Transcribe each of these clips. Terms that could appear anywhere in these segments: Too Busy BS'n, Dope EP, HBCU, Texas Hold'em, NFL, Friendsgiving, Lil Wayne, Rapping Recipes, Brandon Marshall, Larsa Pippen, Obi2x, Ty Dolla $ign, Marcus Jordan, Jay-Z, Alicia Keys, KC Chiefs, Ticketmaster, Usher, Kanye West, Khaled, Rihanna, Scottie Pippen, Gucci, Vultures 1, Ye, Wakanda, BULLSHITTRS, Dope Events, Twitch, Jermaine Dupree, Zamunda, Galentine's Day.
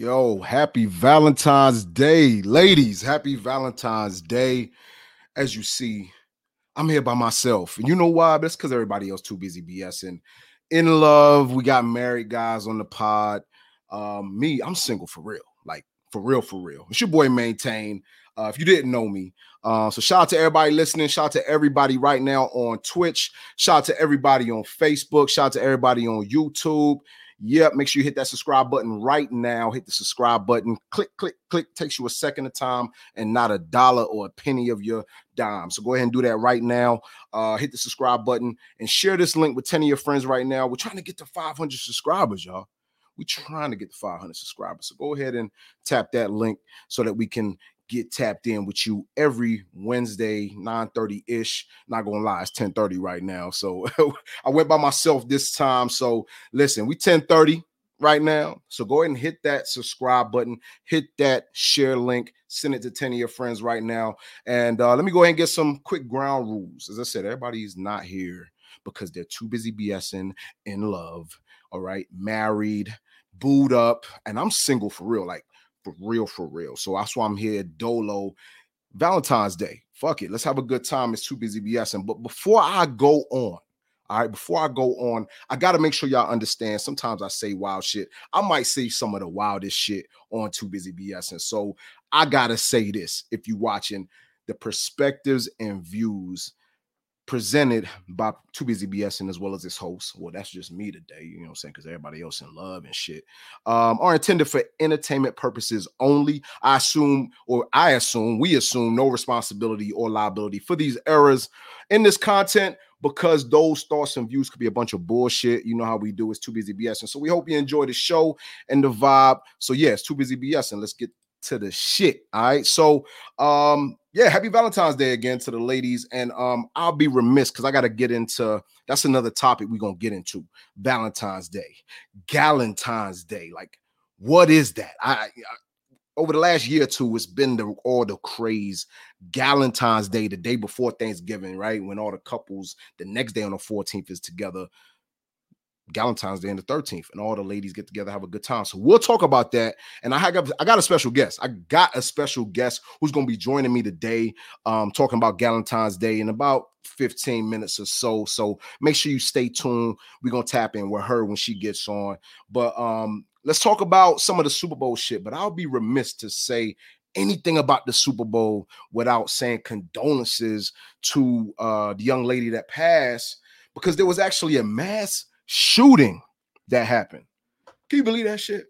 Yo, happy Valentine's Day, ladies. Happy Valentine's Day. As you see, I'm here by myself. And you know why? That's because everybody else too busy BSing. In love, we got married guys on the pod. Me, I'm single for real. Like, for real, for real. It's your boy Maynetayn. If you didn't know me. So shout out to everybody listening. Shout out to everybody right now on Twitch. Shout out to everybody on Facebook. Shout out to everybody on YouTube. Yep, make sure you hit that subscribe button right now. Hit the subscribe button. Click, click, click. Takes you a second of time and not a dollar or a penny of your dime. So go ahead and do that right now. Hit the subscribe button and share this link with 10 of your friends right now. We're trying to get to 500 subscribers, y'all. We're trying to get to 500 subscribers. So go ahead and tap that link so that we can get tapped in with you every Wednesday, 9:30-ish. Not gonna lie, it's 10:30 right now. So I went by myself this time. So listen, we 10:30 right now. So go ahead and hit that subscribe button, hit that share link, send it to 10 of your friends right now. And let me go ahead and get some quick ground rules. As I said, everybody's not here because they're too busy BSing, in love, all right, married, booed up, and I'm single for real, like, for real. So that's why I'm here dolo Valentine's Day. Fuck it. Let's have a good time. It's too busy BSing. But before I go on, all right, I got to make sure y'all understand. Sometimes I say wild shit. I might say some of the wildest shit on Too Busy BSing. So I got to say this. If you're watching, the perspectives and views presented by Too Busy BS'n as well as its host. Well, that's just me today, you know what I'm saying? Because everybody else in love and shit are intended for entertainment purposes only. We assume no responsibility or liability for these errors in this content because those thoughts and views could be a bunch of bullshit. You know how we do. It's Too Busy BS'n. So we hope you enjoy the show and the vibe. So yeah, it's Too Busy BS'n. Let's get to the shit. All right. So, yeah, happy Valentine's Day again to the ladies. And I'll be remiss because I got to get into, that's another topic we're going to get into, Valentine's Day, Galentine's Day. Like, what is that? I over the last year or two, it's been all the craze. Galentine's Day, the day before Thanksgiving, right? When all the couples, the next day on the 14th is together. Galentine's Day and the 13th, and all the ladies get together, have a good time. So we'll talk about that. And I got a special guest. I got a special guest who's going to be joining me today, talking about Galentine's Day in about 15 minutes or so. So make sure you stay tuned. We're going to tap in with her when she gets on. But let's talk about some of the Super Bowl shit. But I'll be remiss to say anything about the Super Bowl without saying condolences to the young lady that passed, because there was actually a mass shooting that happened. Can you believe that shit?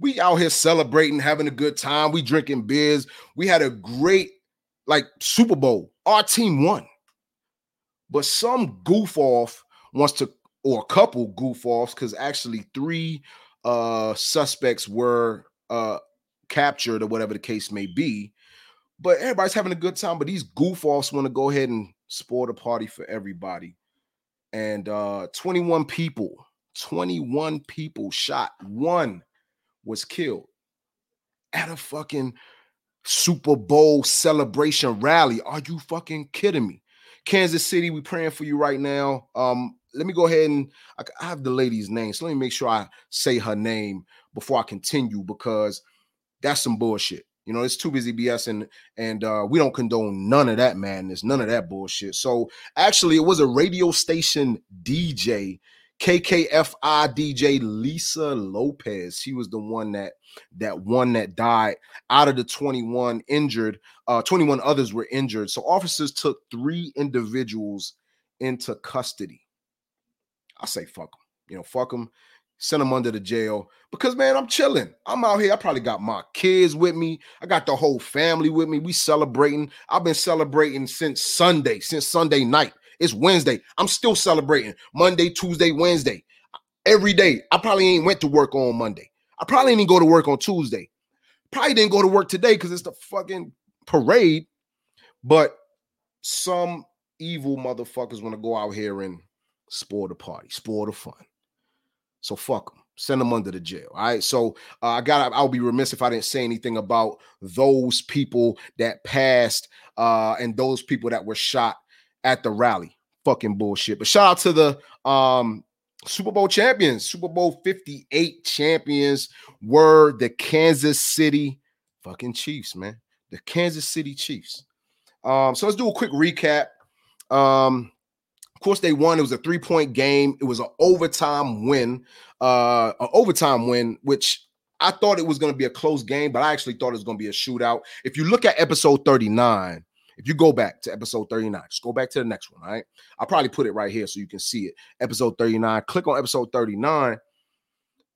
We out here celebrating, having a good time. We drinking beers. We had a great, like, Super Bowl. Our team won. But some goof off wants to, or a couple goof offs, because actually three suspects were captured or whatever the case may be. But everybody's having a good time. But these goof offs want to go ahead and spoil the party for everybody. And 21 people shot. One was killed at a fucking Super Bowl celebration rally. Are you fucking kidding me? Kansas City, we praying for you right now. Let me go ahead and I have the lady's name. So let me make sure I say her name before I continue, because that's some bullshit. You know, it's Too Busy BS, and we don't condone none of that madness, none of that bullshit. So actually, it was a radio station DJ, KKFI DJ Lisa Lopez. She was the one that died out of the 21 injured. 21 others were injured. So officers took three individuals into custody. I say fuck them. You know, fuck them. Send them under the jail because, man, I'm chilling. I'm out here. I probably got my kids with me. I got the whole family with me. We celebrating. I've been celebrating since Sunday night. It's Wednesday. I'm still celebrating Monday, Tuesday, Wednesday. Every day. I probably ain't went to work on Monday. I probably didn't go to work on Tuesday. Probably didn't go to work today because it's the fucking parade. But some evil motherfuckers want to go out here and spoil the party, spoil the fun. So fuck them. Send them under the jail. All right. So I'll be remiss if I didn't say anything about those people that passed and those people that were shot at the rally. Fucking bullshit. But shout out to the Super Bowl champions, Super Bowl 58 champions were the Kansas City fucking Chiefs, man. The Kansas City Chiefs. So let's do a quick recap. Of course, they won. It was a three-point game. It was an overtime win, which I thought it was going to be a close game, but I actually thought it was going to be a shootout. If you look at episode 39, if you go back to episode 39, just go back to the next one, all right? I'll probably put it right here so you can see it. Episode 39. Click on episode 39.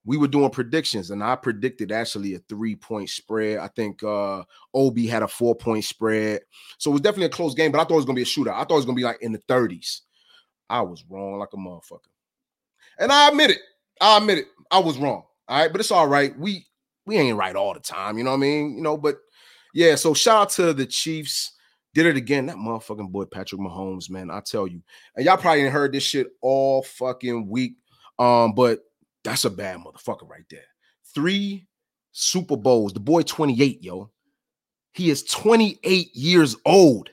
We were doing predictions, and I predicted actually a three-point spread. I think Obi had a four-point spread. So it was definitely a close game, but I thought it was going to be a shootout. I thought it was going to be like in the 30s. I was wrong like a motherfucker. And I admit it. I was wrong. All right, but it's all right. We ain't right all the time. You know what I mean? You know, but yeah, so shout out to the Chiefs. Did it again. That motherfucking boy, Patrick Mahomes, man. I tell you. And y'all probably ain't heard this shit all fucking week. But that's a bad motherfucker right there. 3 Super Bowls. The boy 28, yo. He is 28 years old.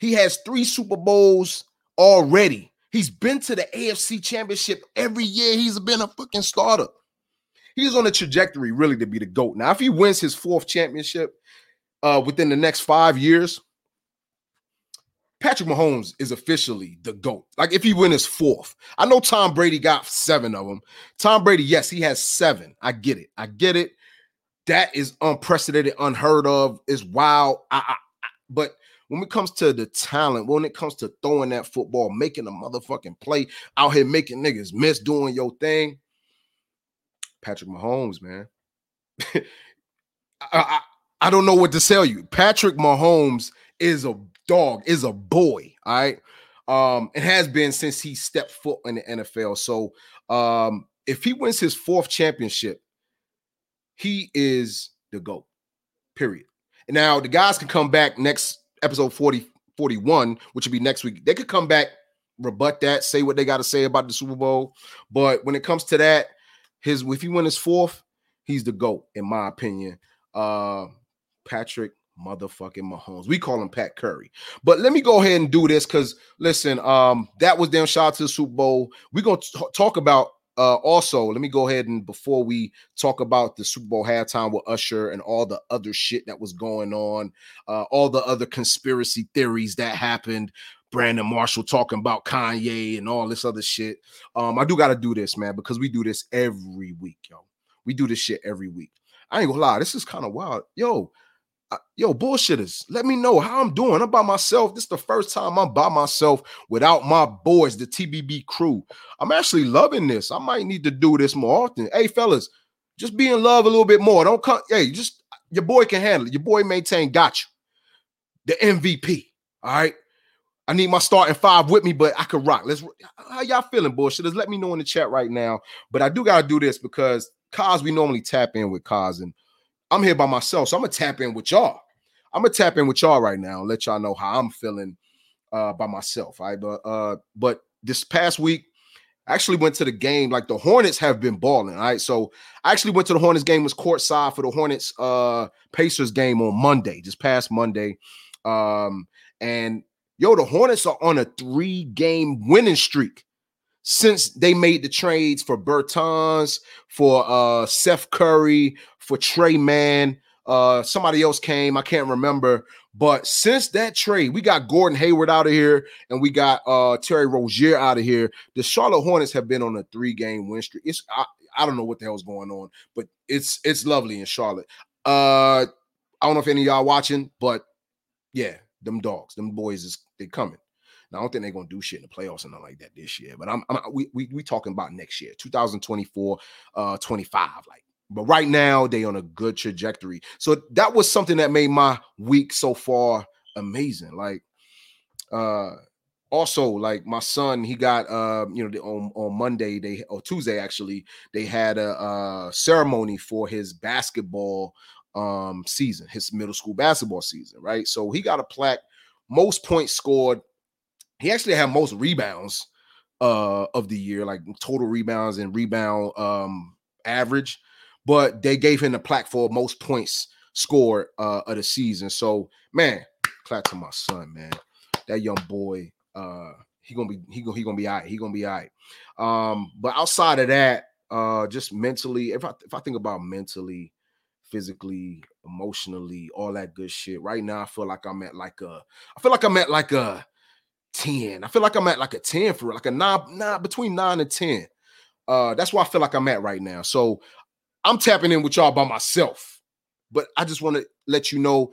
He has 3 Super Bowls already. He's been to the AFC Championship every year. He's been a fucking starter. He's on a trajectory, really, to be the GOAT. Now, if he wins his 4th championship, within the next 5 years, Patrick Mahomes is officially the GOAT. Like, if he wins his 4th. I know Tom Brady got 7 of them. Tom Brady, yes, he has 7. I get it. That is unprecedented, unheard of. It's wild. But when it comes to the talent, when it comes to throwing that football, making a motherfucking play, out here making niggas miss, doing your thing, Patrick Mahomes, man. I don't know what to tell you. Patrick Mahomes is a dog, is a boy, all right? It has been since he stepped foot in the NFL. So if he wins his 4th championship, he is the GOAT, period. And now the guys can come back next episode 41, which will be next week. They could come back, rebut that, say what they got to say about the Super Bowl. But when it comes to that, if he wins his 4th, he's the GOAT, in my opinion. Patrick motherfucking Mahomes. We call him Pat Curry. But let me go ahead and do this because, listen, that was damn shout out to the Super Bowl. We're going to talk about also, let me go ahead and before we talk about the Super Bowl halftime with Usher and all the other shit that was going on, all the other conspiracy theories that happened, Brandon Marshall talking about Kanye and all this other shit. I do got to do this, man, because we do this every week, yo. We do this shit every week. I ain't gonna lie, this is kind of wild. Yo, bullshitters, let me know how I'm doing. I'm by myself. This is the first time I'm by myself without my boys, the TBB crew. I'm actually loving this. I might need to do this more often. Hey, fellas, just be in love a little bit more. Don't come. Hey, just your boy can handle it. Your boy Maynetayn got you. The MVP. All right. I need my starting 5 with me, but I could rock. How y'all feeling, bullshitters? Let me know in the chat right now. But I do gotta do this because Cause, we normally tap in with Cause, and I'm here by myself, so I'm gonna tap in with y'all. I'm gonna tap in with y'all right now and let y'all know how I'm feeling by myself. All right, but this past week, I actually went to the game. Like, the Hornets have been balling. All right, so I actually went to the Hornets game. Was courtside for the Hornets Pacers game on Monday, just past Monday. And yo, the Hornets are on a 3-game winning streak. Since they made the trades for Bertans, for Seth Curry, for Trey Mann, somebody else came, I can't remember. But since that trade, we got Gordon Hayward out of here and we got Terry Rozier out of here. The Charlotte Hornets have been on a 3-game win streak. I don't know what the hell's going on, but it's lovely in Charlotte. I don't know if any of y'all watching, but yeah, them dogs, them boys, they coming. Now, I don't think they're going to do shit in the playoffs and nothing like that this year, but we talking about next year, 2024, 25. But right now, they on a good trajectory. So that was something that made my week so far amazing. Also, my son, he got, on Monday, Tuesday, actually, they had a ceremony for his basketball season, his middle school basketball season, right? So he got a plaque, most points scored. He actually had most rebounds of the year, like total rebounds and rebound average. But they gave him the plaque for most points scored of the season. So, man, clap to my son, man. That young boy he gonna be all right. He gonna be all right. But outside of that, just mentally, if I think about mentally, physically, emotionally, all that good shit. Right now, I feel like I'm at like a 10. I feel like I'm at like a 10 for like a nine, between 9 and 10. That's where I feel like I'm at right now. So I'm tapping in with y'all by myself, but I just want to let you know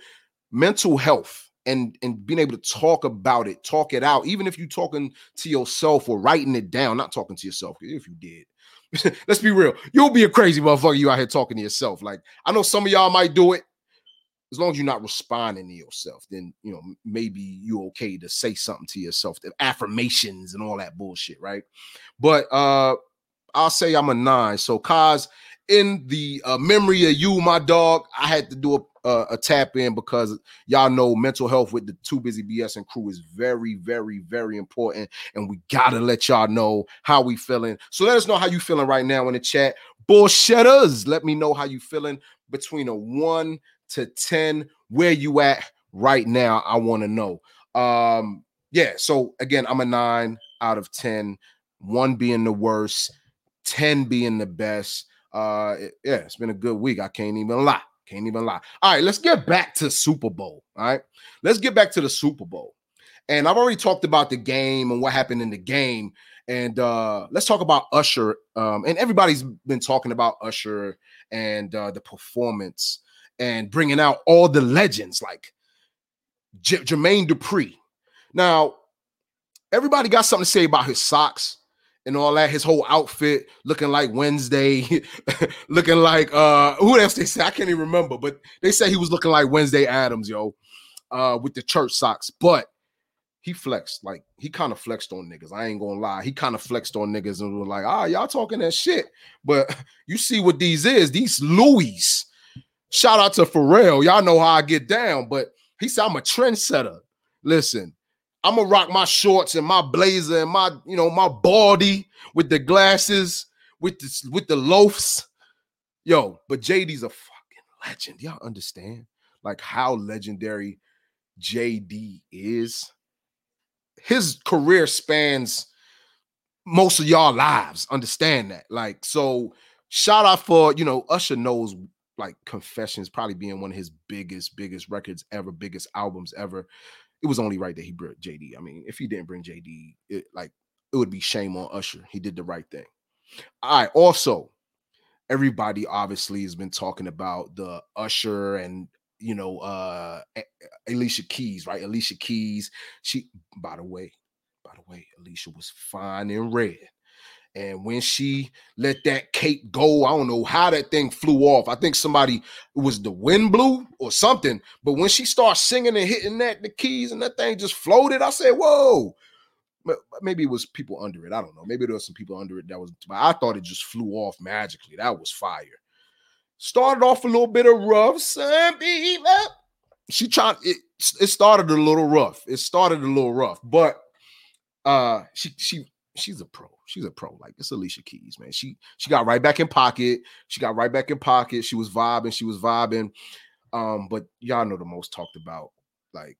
mental health and being able to talk about it, talk it out. Even if you're talking to yourself or writing it down, not talking to yourself. If you did, let's be real. You'll be a crazy motherfucker. You out here talking to yourself. Like, I know some of y'all might do it. As long as you're not responding to yourself, then, you know, maybe you're okay to say something to yourself, the affirmations and all that bullshit, right? But I'll say I'm a 9. So, Kaz, in the memory of you, my dog, I had to do a tap in because y'all know mental health with the Too Busy BS'n crew is very, very, very important. And we got to let y'all know how we feeling. So let us know how you feeling right now in the chat. Bullshitters, let me know how you feeling between a 1 to 10, where you at right now? I want to know. Yeah. So again, I'm a 9 out of 10. 1 being the worst, 10 being the best. Yeah, it's been a good week. I can't even lie. All right, let's get back to Super Bowl. All right, let's get back to the Super Bowl. And I've already talked about the game and what happened in the game. And let's talk about Usher. And everybody's been talking about Usher and the performance. And bringing out all the legends like Jermaine Dupree. Now, everybody got something to say about his socks and all that. His whole outfit looking like Wednesday, looking like who else they say? I can't even remember, but they say he was looking like Wednesday Addams, yo, with the church socks. But he flexed, like he kind of flexed on niggas. I ain't gonna lie, he kind of flexed on niggas and was like, ah, y'all talking that shit, but you see what these is? These Louis. Shout out to Pharrell. Y'all know how I get down, but he said, I'm a trendsetter. Listen, I'm going to rock my shorts and my blazer and my, you know, my baldy with the glasses, with the loafs. Yo, but JD's a fucking legend. Y'all understand like how legendary JD is? His career spans most of y'all lives. Understand that. Like, so shout out for, you know, Usher knows like Confessions probably being one of his biggest records ever, biggest albums ever. It was only right that he brought JD. I mean, if he didn't bring JD, it would be shame on Usher. He did the right thing. All right. Also, everybody obviously has been talking about the Usher and, you know, Alicia Keys, right? Alicia Keys. She, by the way, Alicia was fine in red. And when she let that cape go, I don't know how that thing flew off. I think somebody, it was the wind blew or something. But when she starts singing and hitting the keys and that thing just floated, I said, whoa. Maybe it was people under it. I don't know. Maybe there was some people under it that was, but I thought it just flew off magically. That was fire. Started off a little bit of rough. She tried, it started a little rough. But she's a pro. Like, it's Alicia Keys, man. She got right back in pocket. She was vibing. But y'all know the most talked about, like,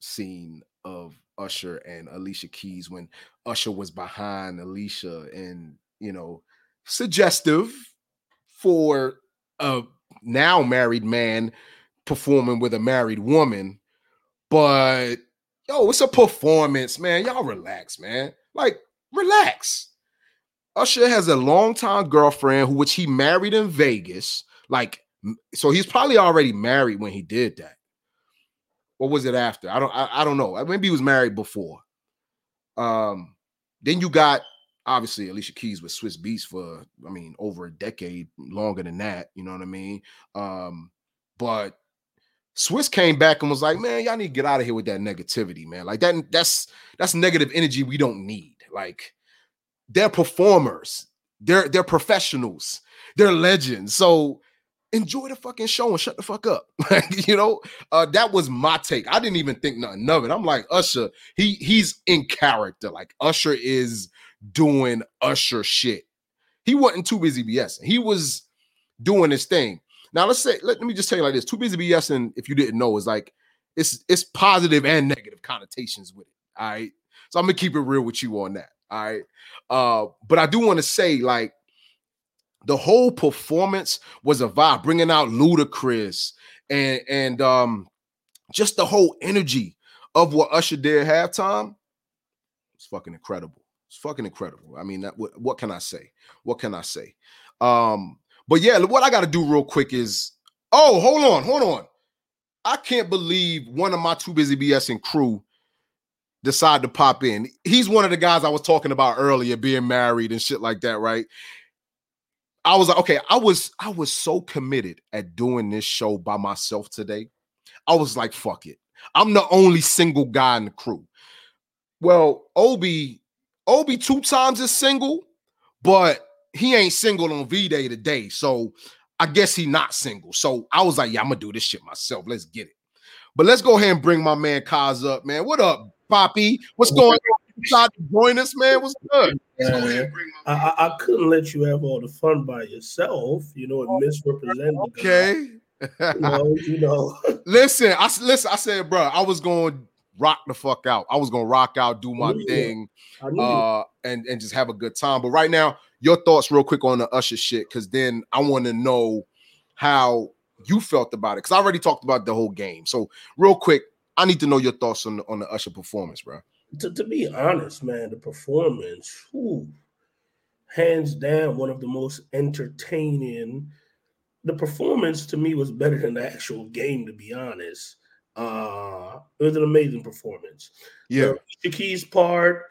scene of Usher and Alicia Keys when Usher was behind Alicia and, you know, suggestive for a now married man performing with a married woman. But, yo, it's a performance, man. Y'all relax, man. Like, relax. Usher has a longtime girlfriend which he married in Vegas. Like, so he's probably already married when he did that. What was it after? I don't know. Maybe he was married before. Then you got obviously Alicia Keys with Swiss Beats for, I mean, over a decade, longer than that. You know what I mean? But Swiss came back and was like, man, y'all need to get out of here with that negativity, man. Like that's negative energy we don't need. Like, they're performers, they're professionals, they're legends. So enjoy the fucking show and shut the fuck up. Like, you know, that was my take. I didn't even think nothing of it. I'm like, Usher, he's in character. Like, Usher is doing Usher shit. He wasn't Too Busy BS'n. He was doing his thing. Now let me just tell you like this: Too Busy BS'n, if you didn't know, is like it's positive and negative connotations with it. All right. So I'm gonna keep it real with you on that. All right. But I do want to say, like, the whole performance was a vibe, bringing out Ludacris and just the whole energy of what Usher did at halftime. It's fucking incredible. It's fucking incredible. I mean, what can I say? What can I say? But yeah, what I got to do real quick is, oh, hold on. I can't believe one of my Too Busy BS'n crew decided to pop in. He's one of the guys I was talking about earlier, being married and shit like that, right? I was like, okay, I was so committed at doing this show by myself today. I was like, fuck it. I'm the only single guy in the crew. Well, Obi 2 times is single, but he ain't single on V-Day today. So I guess he not single. So I was like, yeah, I'm going to do this shit myself. Let's get it. But let's go ahead and bring my man Kaz up, man. What up, Poppy? What's going on? You decided to join us, man? What's good? Let's go ahead and bring my man. I couldn't let you have all the fun by yourself. You know, it misrepresented. Okay. You know. Listen, I said, bro, I was going to rock the fuck out. I was going to rock out, do my thing, and just have a good time. But right now, your thoughts real quick on the Usher shit, because then I want to know how you felt about it. Because I already talked about the whole game. So real quick, I need to know your thoughts on the Usher performance, bro. To be honest, man, the performance, hands down, one of the most entertaining. The performance to me was better than the actual game, to be honest. It was an amazing performance. Yeah. The Keys part,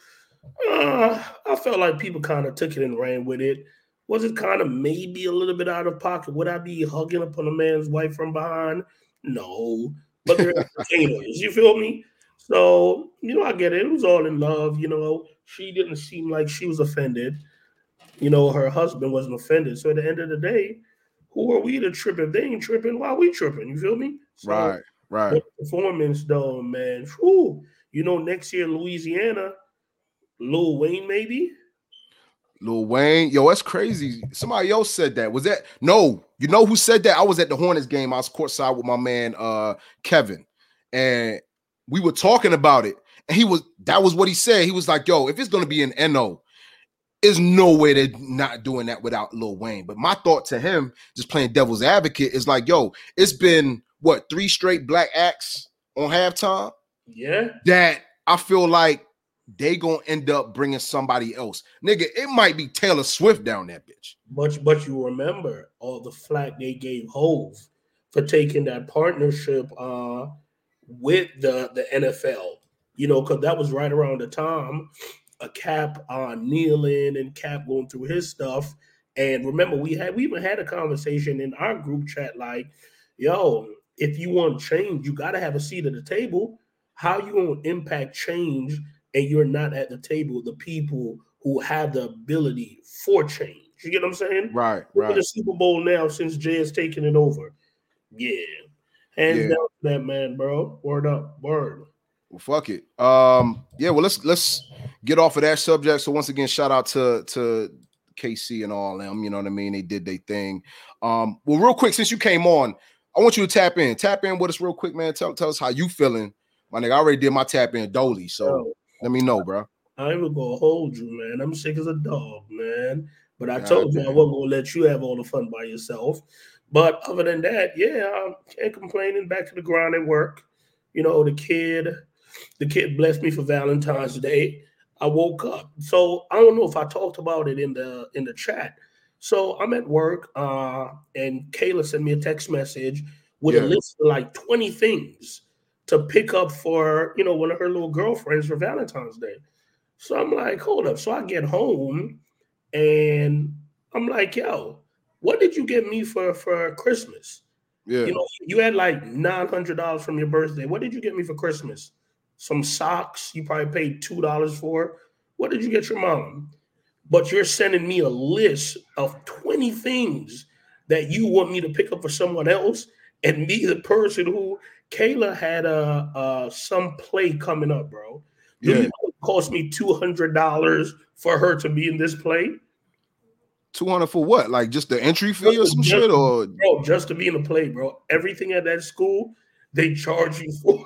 I felt like people kind of took it and ran with it. Was it kind of maybe a little bit out of pocket? Would I be hugging up on a man's wife from behind? No. But they're entertainers, you feel me? So, you know, I get it. It was all in love, you know. She didn't seem like she was offended. You know, her husband wasn't offended. So at the end of the day, who are we to trip? If they ain't tripping, why are we tripping? You feel me? So, right. Performance, though, man. Whew. You know, next year, Louisiana, Lil Wayne, maybe? Lil Wayne. Yo, that's crazy. Somebody else said that. Was that? No. You know who said that? I was at the Hornets game. I was courtside with my man, Kevin. And we were talking about it. And that was what he said. He was like, yo, if it's going to be an NO, there's no way they're not doing that without Lil Wayne. But my thought to him, just playing devil's advocate, is like, yo, it's been, 3 straight black acts on halftime? Yeah. That I feel like they gonna end up bringing somebody else. Nigga, it might be Taylor Swift down that bitch. But you remember all the flack they gave Hov for taking that partnership with the NFL. You know, because that was right around the time a Cap kneeling and Cap going through his stuff. And remember, we even had a conversation in our group chat like, yo, if you want change, you got to have a seat at the table. How you going to impact change and you're not at the table, the people who have the ability for change? You get what I'm saying? Right. Look at the Super Bowl now since Jay has taken it over. Yeah. Hands down to that man, bro. Word up. Word. Well, fuck it. Yeah, well, let's get off of that subject. So once again, shout out to KC and all them. You know what I mean? They did their thing. Well, real quick, since you came on, I want you to tap in. Tap in with us real quick, man. Tell us how you feeling. My nigga, I already did my tap in Dolly, so let me know, bro. I ain't gonna hold you, man. I'm sick as a dog, man. But I told you I wasn't gonna let you have all the fun by yourself. But other than that, yeah, I can't complain. Back to the grind at work. You know, the kid blessed me for Valentine's Day. I woke up. So I don't know if I talked about it in the chat. So I'm at work, and Kayla sent me a text message with a list of like 20 things to pick up for, you know, one of her little girlfriends for Valentine's Day. So I'm like, hold up. So I get home, and I'm like, yo, what did you get me for Christmas? Yeah. You know, you had like $900 from your birthday. What did you get me for Christmas? Some socks you probably paid $2 for. What did you get your mom? But you're sending me a list of 20 things that you want me to pick up for someone else, and me, the person who Kayla had some play coming up, bro. Yeah. You know it cost me $200 for her to be in this play? $200 for what? Like just the entry fee or some shit? Or bro, just to be in the play, bro. Everything at that school, they charge you for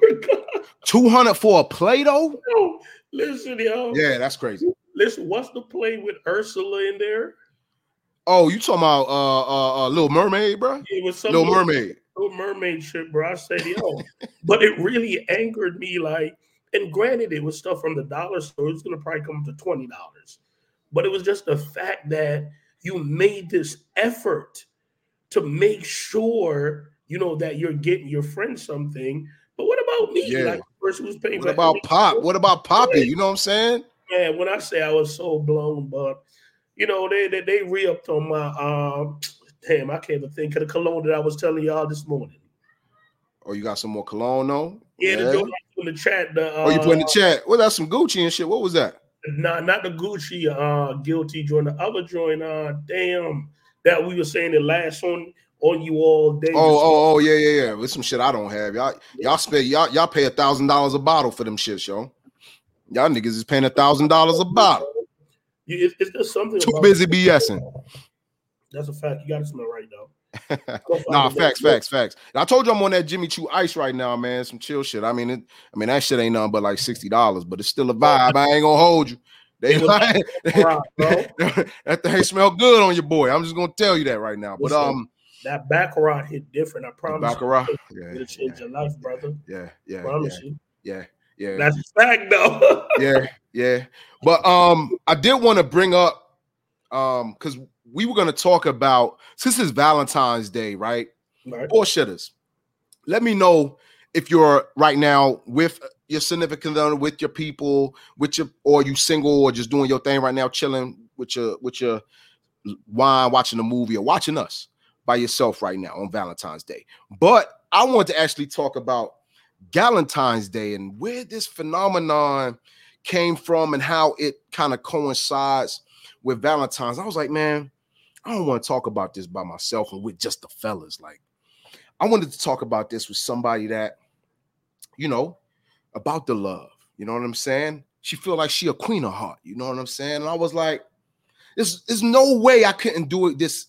$200 for a play though? Listen, yo. Yeah, that's crazy. Listen, what's the play with Ursula in there? Oh, you talking about Little Mermaid, bro? It was some Little Mermaid shit, bro. I said, yo. But it really angered me, like, and granted, it was stuff from the dollar store. It's going to probably come to $20. But it was just the fact that you made this effort to make sure, you know, that you're getting your friend something. But what about me? Yeah. Like the person who's paying. What about Pop? What about Poppy? You know what I'm saying? Man, when I say I was so blown, but, you know, they re-upped on my, damn, I can't even think of the cologne that I was telling y'all this morning. Oh, you got some more cologne, though? Yeah, yeah. In the chat. You put in the chat. Well, that's some Gucci and shit. What was that? Not the Gucci guilty joint. The other joint, damn, that we were saying the last one on you all day. Oh, yeah. With some shit I don't have. Y'all pay $1,000 a bottle for them shits, yo. Y'all niggas is paying $1,000 a bottle. It's just something. Too busy BSing. That's a fact. You got to smell right though. Nah, facts. And I told you I'm on that Jimmy Choo ice right now, man. Some chill shit. I mean, that shit ain't nothing but like $60, but it's still a vibe. I ain't gonna hold you. That thing smell good on your boy. I'm just gonna tell you that right now. But that Baccarat hit different. I promise. Baccarat, it'll change your life, brother. Yeah. Promise you. Yeah. That's a fact, though. Yeah. But I did want to bring up because we were gonna talk about, since it's Valentine's Day, right? Bullshitters, let me know if you're right now with your significant other, with your people, or you single or just doing your thing right now, chilling with your wine, watching a movie, or watching us by yourself right now on Valentine's Day. But I want to actually talk about Galentine's Day and where this phenomenon came from and how it kind of coincides with Valentine's. I was like, man, I don't want to talk about this by myself and with just the fellas. Like, I wanted to talk about this with somebody that, you know, about the love. You know what I'm saying? She feel like she a queen of heart. You know what I'm saying? And I was like, there's no way I couldn't do it this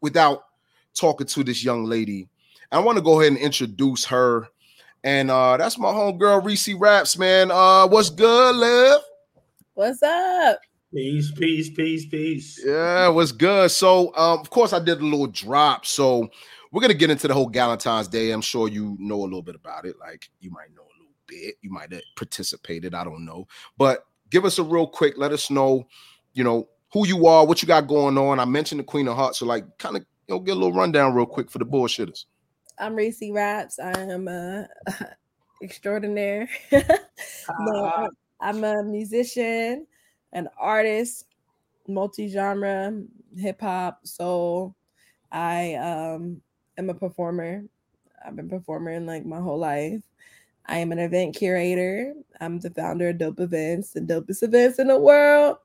without talking to this young lady. And I want to go ahead and introduce her. And that's my homegirl, Reecee Raps, man. What's good, Liv? What's up? Peace. Yeah, what's good? So, of course, I did a little drop. So, we're going to get into the whole Galentine's Day. I'm sure you know a little bit about it. Like, you might know a little bit. You might have participated. I don't know. But give us a real quick. Let us know, you know, who you are, what you got going on. I mentioned the Queen of Hearts. So, like, kind of, you know, get a little rundown real quick for the bullshitters. I'm Reecee Raps. I am extraordinaire. No, I'm a musician, an artist, multi-genre, hip-hop, soul. I am a performer. I've been performing like my whole life. I am an event curator. I'm the founder of Dope Events, the dopest events in the world.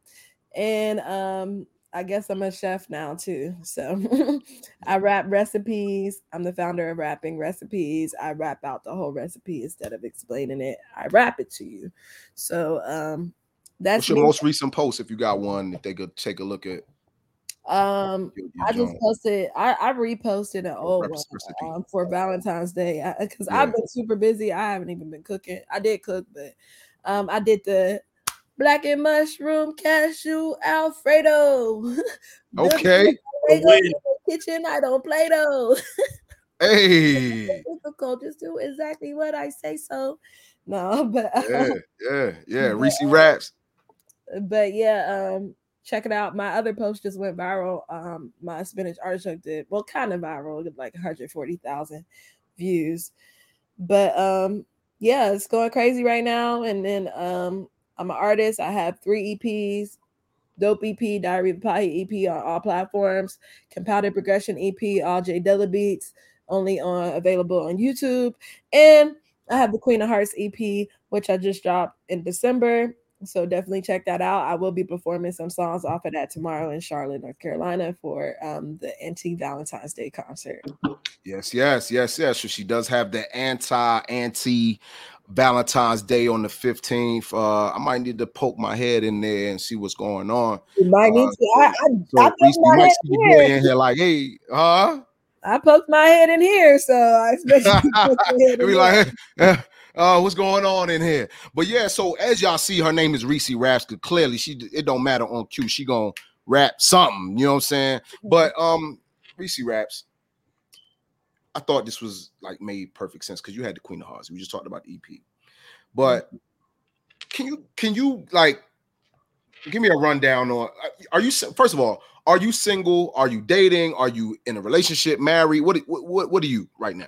And I guess I'm a chef now too. So I rap recipes. I'm the founder of Rapping Recipes. I rap out the whole recipe instead of explaining it. I rap it to you. So that's your most recent post, if you got one, if they could take a look at. I just posted. I reposted an old one for Valentine's Day because I've been super busy. I haven't even been cooking. I did cook, but I did the blackened mushroom cashew Alfredo. Okay. Kitchen, I don't play though. Hey. It's difficult. Just do exactly what I say. So no, but yeah. Reecee Raps. But yeah, check it out. My other post just went viral. My spinach artichoke did kind of viral, like 140,000 views. But yeah, it's going crazy right now. And then I'm an artist. I have 3 EPs, Dope EP, Diary of a Potty EP on all platforms, Compounded Progression EP, all J Dilla beats, only available on YouTube. And I have the Queen of Hearts EP, which I just dropped in December. So definitely check that out. I will be performing some songs off of that tomorrow in Charlotte, North Carolina for the anti-Valentine's Day concert. Yes. So she does have the anti Valentine's Day on the 15th. I might need to poke my head in there and see what's going on. You might need to. I might see you in here like, hey, I poked my head in here, so I expect you to poke your head in here. Be like, What's going on in here? But yeah, so as y'all see, her name is Reecee Raps, because clearly it don't matter on cue, she gonna rap something, you know what I'm saying? But Reecee Raps, I thought this was like made perfect sense because you had the Queen of Hearts. We just talked about the EP, but can you like give me a rundown on? Are you, first of all, are you single? Are you dating? Are you in a relationship? Married? What are you right now?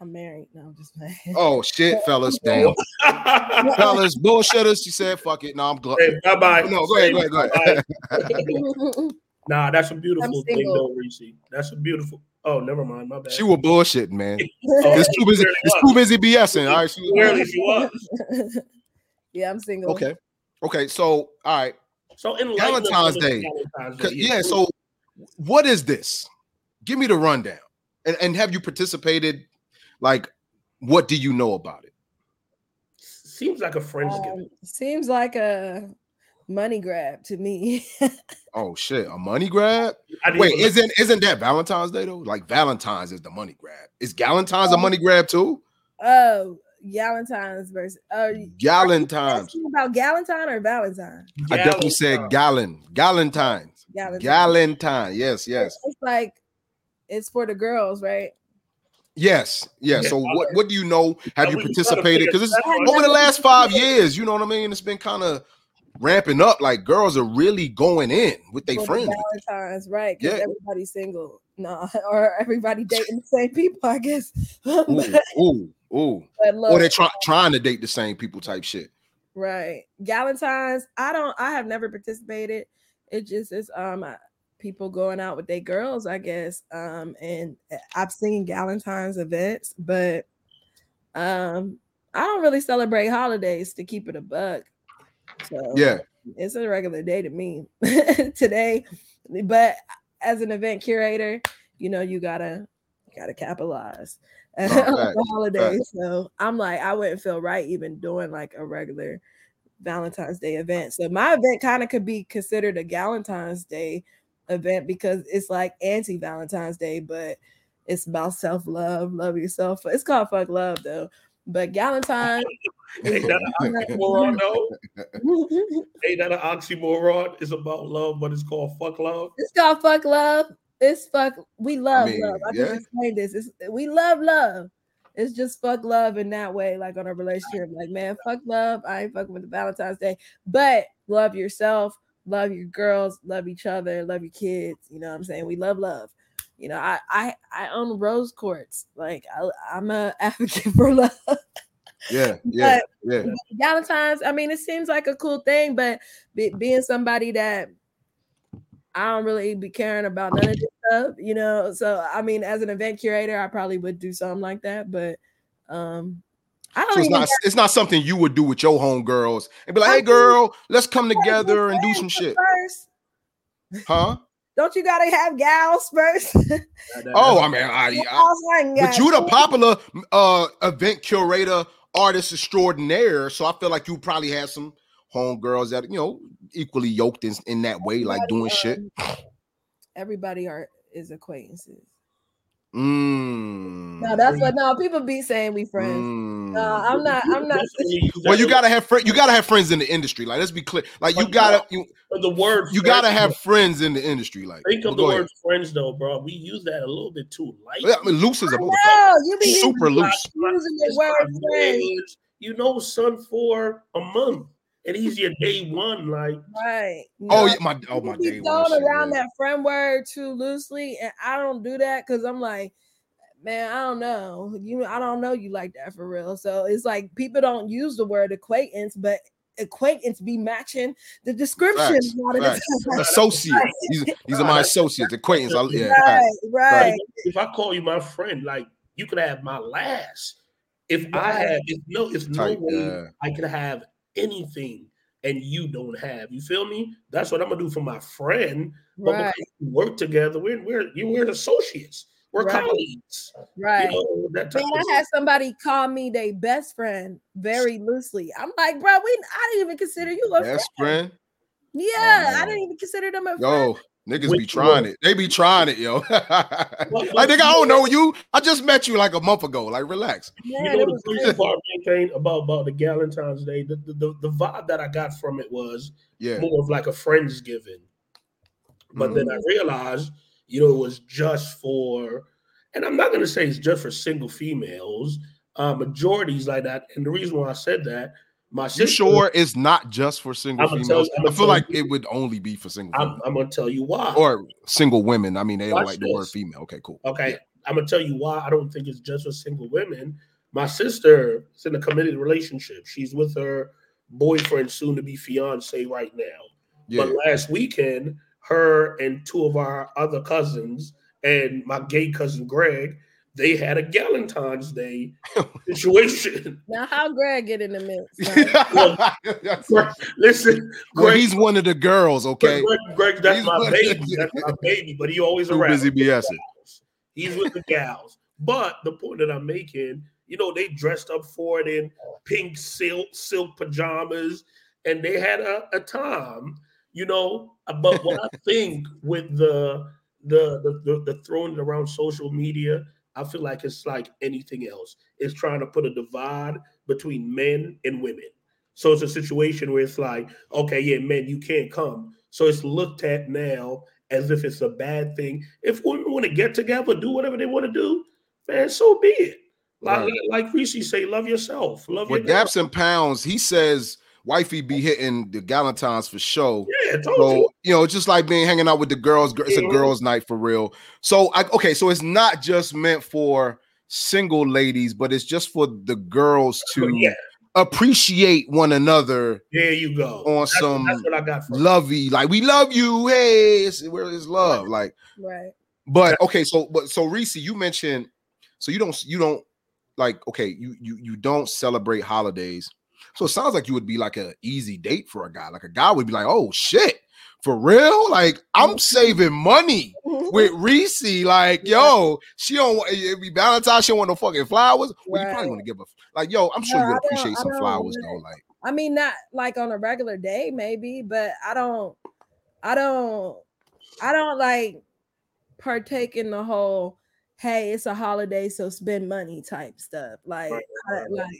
I'm married. No, I'm just playing. Oh shit, fellas, damn, fellas, bullshitters. She said, "Fuck it." No, I'm glad. Hey, bye bye. No, go ahead. Nah, that's a beautiful thing, though, Reecee. That's a beautiful. Oh, never mind. My bad. She was bullshitting, man. It's too busy BSing. All right. She was. Yeah, I'm single. Okay. So, all right. So, in Galentine's Day. Yeah. So, what is this? Give me the rundown. And have you participated? Like, what do you know about it? Seems like a friendsgiving. Seems like a money grab to me. Oh shit, a money grab? Wait, isn't that Valentine's Day though? Like Valentine's is the money grab. Is Galentine's a money grab too? Oh, Galentine's versus Galentine's. About Galentine or Valentine? I definitely said Galentine's. Galentine. Yes. It's like it's for the girls, right? Yes. So what do you know? Have you participated? Because it's over the last 5 years, you know what I mean? It's been kind of ramping up, like girls are really going in with their friends. Valentine's, right? Because everybody's single, or everybody dating the same people, I guess. Ooh. Or they're trying to date the same people, type shit. Right. Galentine's. I have never participated. It just is people going out with their girls, I guess. And I've seen Galentine's events, but I don't really celebrate holidays, to keep it a buck. So yeah, it's a regular day to me today, but as an event curator, you gotta capitalize on the holidays. So I'm like, I wouldn't feel right even doing like a regular Valentine's Day event. So my event kind of could be considered a Galentine's Day event because it's like anti-Valentine's Day, but it's about self-love, love yourself. It's called Fuck Love though. But Galentine's ain't that an oxymoron though? Ain't that an oxymoron? It's about love, but it's called fuck love. It's called fuck love. It's fuck. We love love. I can explain this. We love love. It's just fuck love in that way, like on a relationship. Like, man, fuck love. I ain't fucking with the Valentine's Day, but love yourself, love your girls, love each other, love your kids. You know what I'm saying? We love love. You know, I own rose quartz. Like I'm an advocate for love. Yeah. Galentine's. I mean, it seems like a cool thing, but being somebody that I don't really be caring about none of this stuff, So I mean, as an event curator, I probably would do something like that, but I don't. So it's not something you would do with your homegirls and be like, "Hey, girl, let's come together and do some shit." First. Huh? Don't you gotta have gals first? Oh, I mean, but you the popular event curator, artist extraordinaire, so I feel like you probably have some homegirls that equally yoked in that way, like doing shit. Everybody is acquaintances. No, that's what. No, people be saying we friends. No, I'm not. Well, you gotta have friends in the industry. Like, let's be clear. Like, you gotta have friends in the industry. Like, think of the word friends, though, bro. We use that a little bit too light. Yeah, I mean, loose is a little super loose. Using the word friends. Son for a month. And he's your day one, like right. My day one. He's thrown around that friend word too loosely, and I don't do that because I'm like, man, I don't know you. I don't know you like that for real. So it's like people don't use the word acquaintance, but acquaintance be matching the description. Right. Associate. These are my associates. Acquaintance. Right. If I call you my friend, like you could have my last. If no way I could have anything and you don't have, you feel me? That's what I'm gonna do for my friend. But because we work together, we're associates, we're colleagues, right? I had somebody call me their best friend very loosely. I'm like, bro, I didn't even consider you a best friend. Yeah, I didn't even consider them a friend. Niggas be trying it. They be trying it, yo. Like, nigga, I don't know you. I just met you like a month ago. Like, relax. Yeah, you know the crazy part, Maynetayn, about the Galentine's Day, the vibe that I got from it was more of like a Friendsgiving. But then I realized, you know, it was just for, and I'm not going to say it's just for single females, majorities like that. And the reason why I said that, my sister, you sure it's not just for single females? I feel like it would only be for single females. I'm going to tell you why. Or single women. I mean, they don't like the word female. Okay, cool. Okay, yeah. I'm going to tell you why I don't think it's just for single women. My sister is in a committed relationship. She's with her boyfriend, soon to be fiance right now. Yeah. But last weekend, her and two of our other cousins and my gay cousin Greg, they had a Galentine's Day situation. Now, how Greg get in the mix? Well, listen, Greg, well, he's one of the girls, okay? Greg that's he's my baby. That's my baby, but he always around. Busy BSing. He's with the gals. But the point that I'm making, you know, they dressed up for it in pink silk pajamas, and they had a time, you know. But what I think with the throwing it around social media, I feel like it's like anything else. It's trying to put a divide between men and women. So it's a situation where it's like, okay, yeah, men, you can't come. So it's looked at now as if it's a bad thing. If women want to get together, do whatever they want to do, man, so be it. Like, right. Like Reecee say, love yourself. Love with your Daps and Pounds, he says wifey be hitting the Galentine's for show. Yeah, totally. So, you know, just like being hanging out with the girls. It's a girls' night for real. So, so it's not just meant for single ladies, but it's just for the girls to appreciate one another. There you go. On that's what I got from lovey, like we love you. Hey, where is love? Like, right. But okay, so Reecee, you mentioned, so you don't like, okay, you don't celebrate holidays. So it sounds like you would be like an easy date for a guy. Like a guy would be like, oh shit, for real? Like I'm saving money with Reecee. Like, yo, she don't want it be Valentine's, she don't want no fucking flowers. Well, you probably want to give a like, yo, I'm sure you would appreciate some flowers though. Like, I mean, not like on a regular day, maybe, but I don't like partake in the whole, hey, it's a holiday, so spend money type stuff. Like,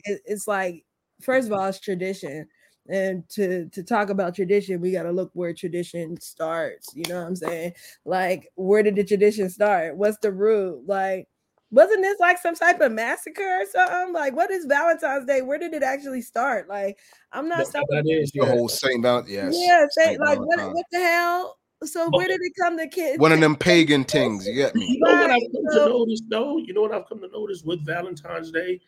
it's like, first of all, it's tradition, and to talk about tradition, we got to look where tradition starts. You know what I'm saying? Like, where did the tradition start? What's the root? Like, wasn't this like some type of massacre or something? Like, what is Valentine's Day? Where did it actually start? Like, I'm not. That is the whole Saint Valentine's. Yeah, Saint like what the hell? So where did it come to kids? One of them pagan things. You get me? You know what I've come to notice, though. You know what I've come to notice with Valentine's Day?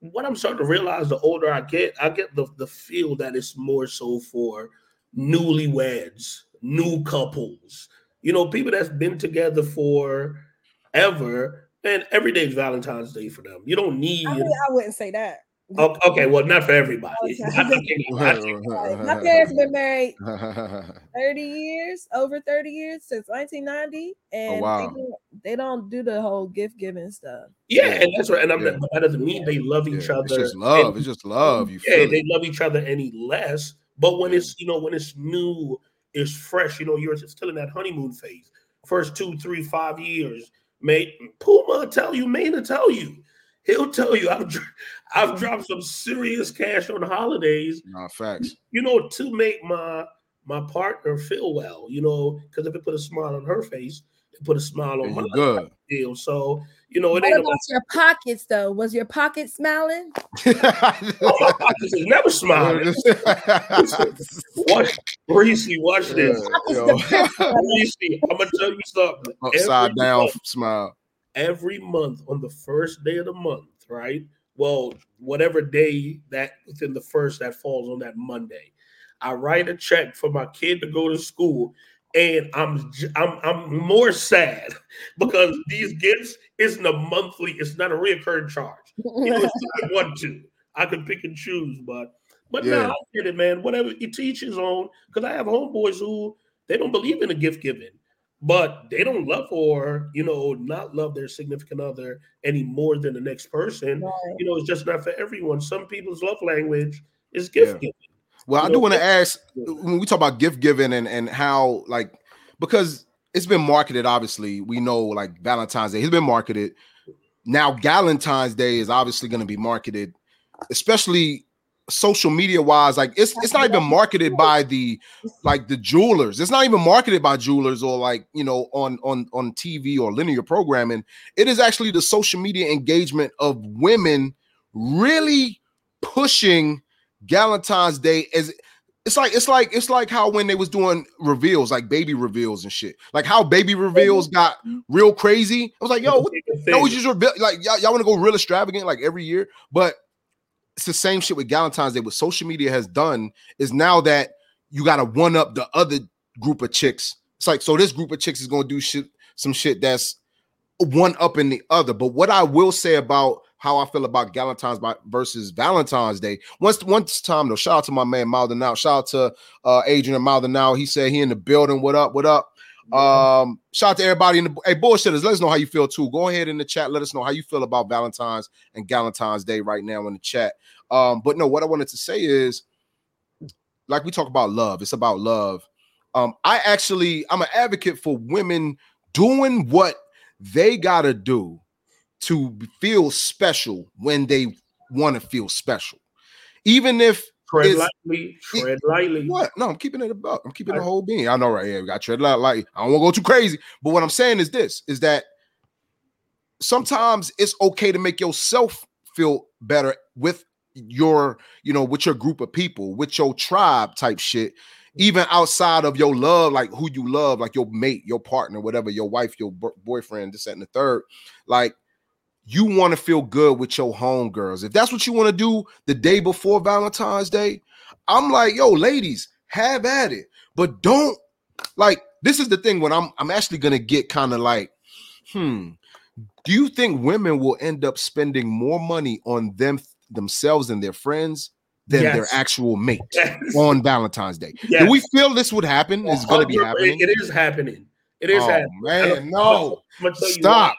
What I'm starting to realize, the older I get the feel that it's more so for newlyweds, new couples, you know, people that's been together forever, and every day is Valentine's Day for them. You don't need. I mean, I wouldn't say that. Okay, well, not for everybody. Okay. My parents been married 30 years, over 30 years, since 1990, and they don't do the whole gift giving stuff. Yeah, and that's right. And that doesn't mean they love each other. It's just love. It's just love. You feel they love each other any less. But when it's, you know, when it's new, it's fresh. You know, you're still in that honeymoon phase. First 2, 3, 5 years, Maine will tell you. He'll tell you, I've dropped some serious cash on holidays. Nah, facts. You know, to make my partner feel well, you know, because if it put a smile on her face, it put a smile on my good deal. So, you know, it ain't about your pockets, though. Was your pocket smiling? Oh, my pockets is never smiling. Watch this. Reecee, I'm going to tell you something. Upside down smile. Every month on the first day of the month, right? Well, whatever day that within the first that falls on that Monday, I write a check for my kid to go to school, and I'm more sad because these gifts isn't a monthly, it's not a reoccurring charge. You know, it's not I want to. I could pick and choose, but I get it, man. Whatever it teaches on, because I have homeboys who they don't believe in the gift giving. But they don't love or, you know, not love their significant other any more than the next person. Right. You know, it's just not for everyone. Some people's love language is gift giving. Well, I do want to ask, when we talk about gift giving and how, like, because it's been marketed, obviously. We know, like, Valentine's Day has been marketed. Now, Galentine's Day is obviously going to be marketed, especially social media-wise. Like, it's not even marketed by the jewelers. It's not even marketed by jewelers or, like, you know, on TV or linear programming. It is actually the social media engagement of women really pushing Galentine's Day as it's like how when they was doing reveals, like baby reveals and shit, like how baby reveals got real crazy. I was like, yo, what, no, just like y'all want to go real extravagant like every year, but it's the same shit with Galentine's Day. What social media has done is now that you got to one up the other group of chicks. It's like, so this group of chicks is gonna do some shit that's one up in the other. But what I will say about how I feel about Galentine's versus Valentine's Day. Once time, though, shout out to my man Maldonado. Shout out to Adrian Maldonado. He said he in the building. What up? What up? Shout out to everybody in the hey bullshitters. Let us know how you feel too. Go ahead in the chat. Let us know how you feel about Valentine's and Galentine's Day right now in the chat. But no, what I wanted to say is, like we talk about love, it's about love. I'm an advocate for women doing what they gotta do to feel special when they want to feel special, even if tread lightly. What? No, I'm keeping it about. I'm keeping the whole being. I know, right? Yeah, we got tread lightly. I don't want to go too crazy, but what I'm saying is this: is that sometimes it's okay to make yourself feel better with your, you know, with your group of people, with your tribe type shit, even outside of your love, like who you love, like your mate, your partner, whatever, your wife, your boyfriend, this, that, and the third, like. You want to feel good with your homegirls. If that's what you want to do the day before Valentine's Day, I'm like, yo, ladies, have at it. But don't, like, this is the thing when I'm actually going to get kind of like, do you think women will end up spending more money on themselves and their friends than their actual mate on Valentine's Day? Yes. Do we feel this would happen? It's going to be happening. It is happening. It is happening. Man, no. Stop.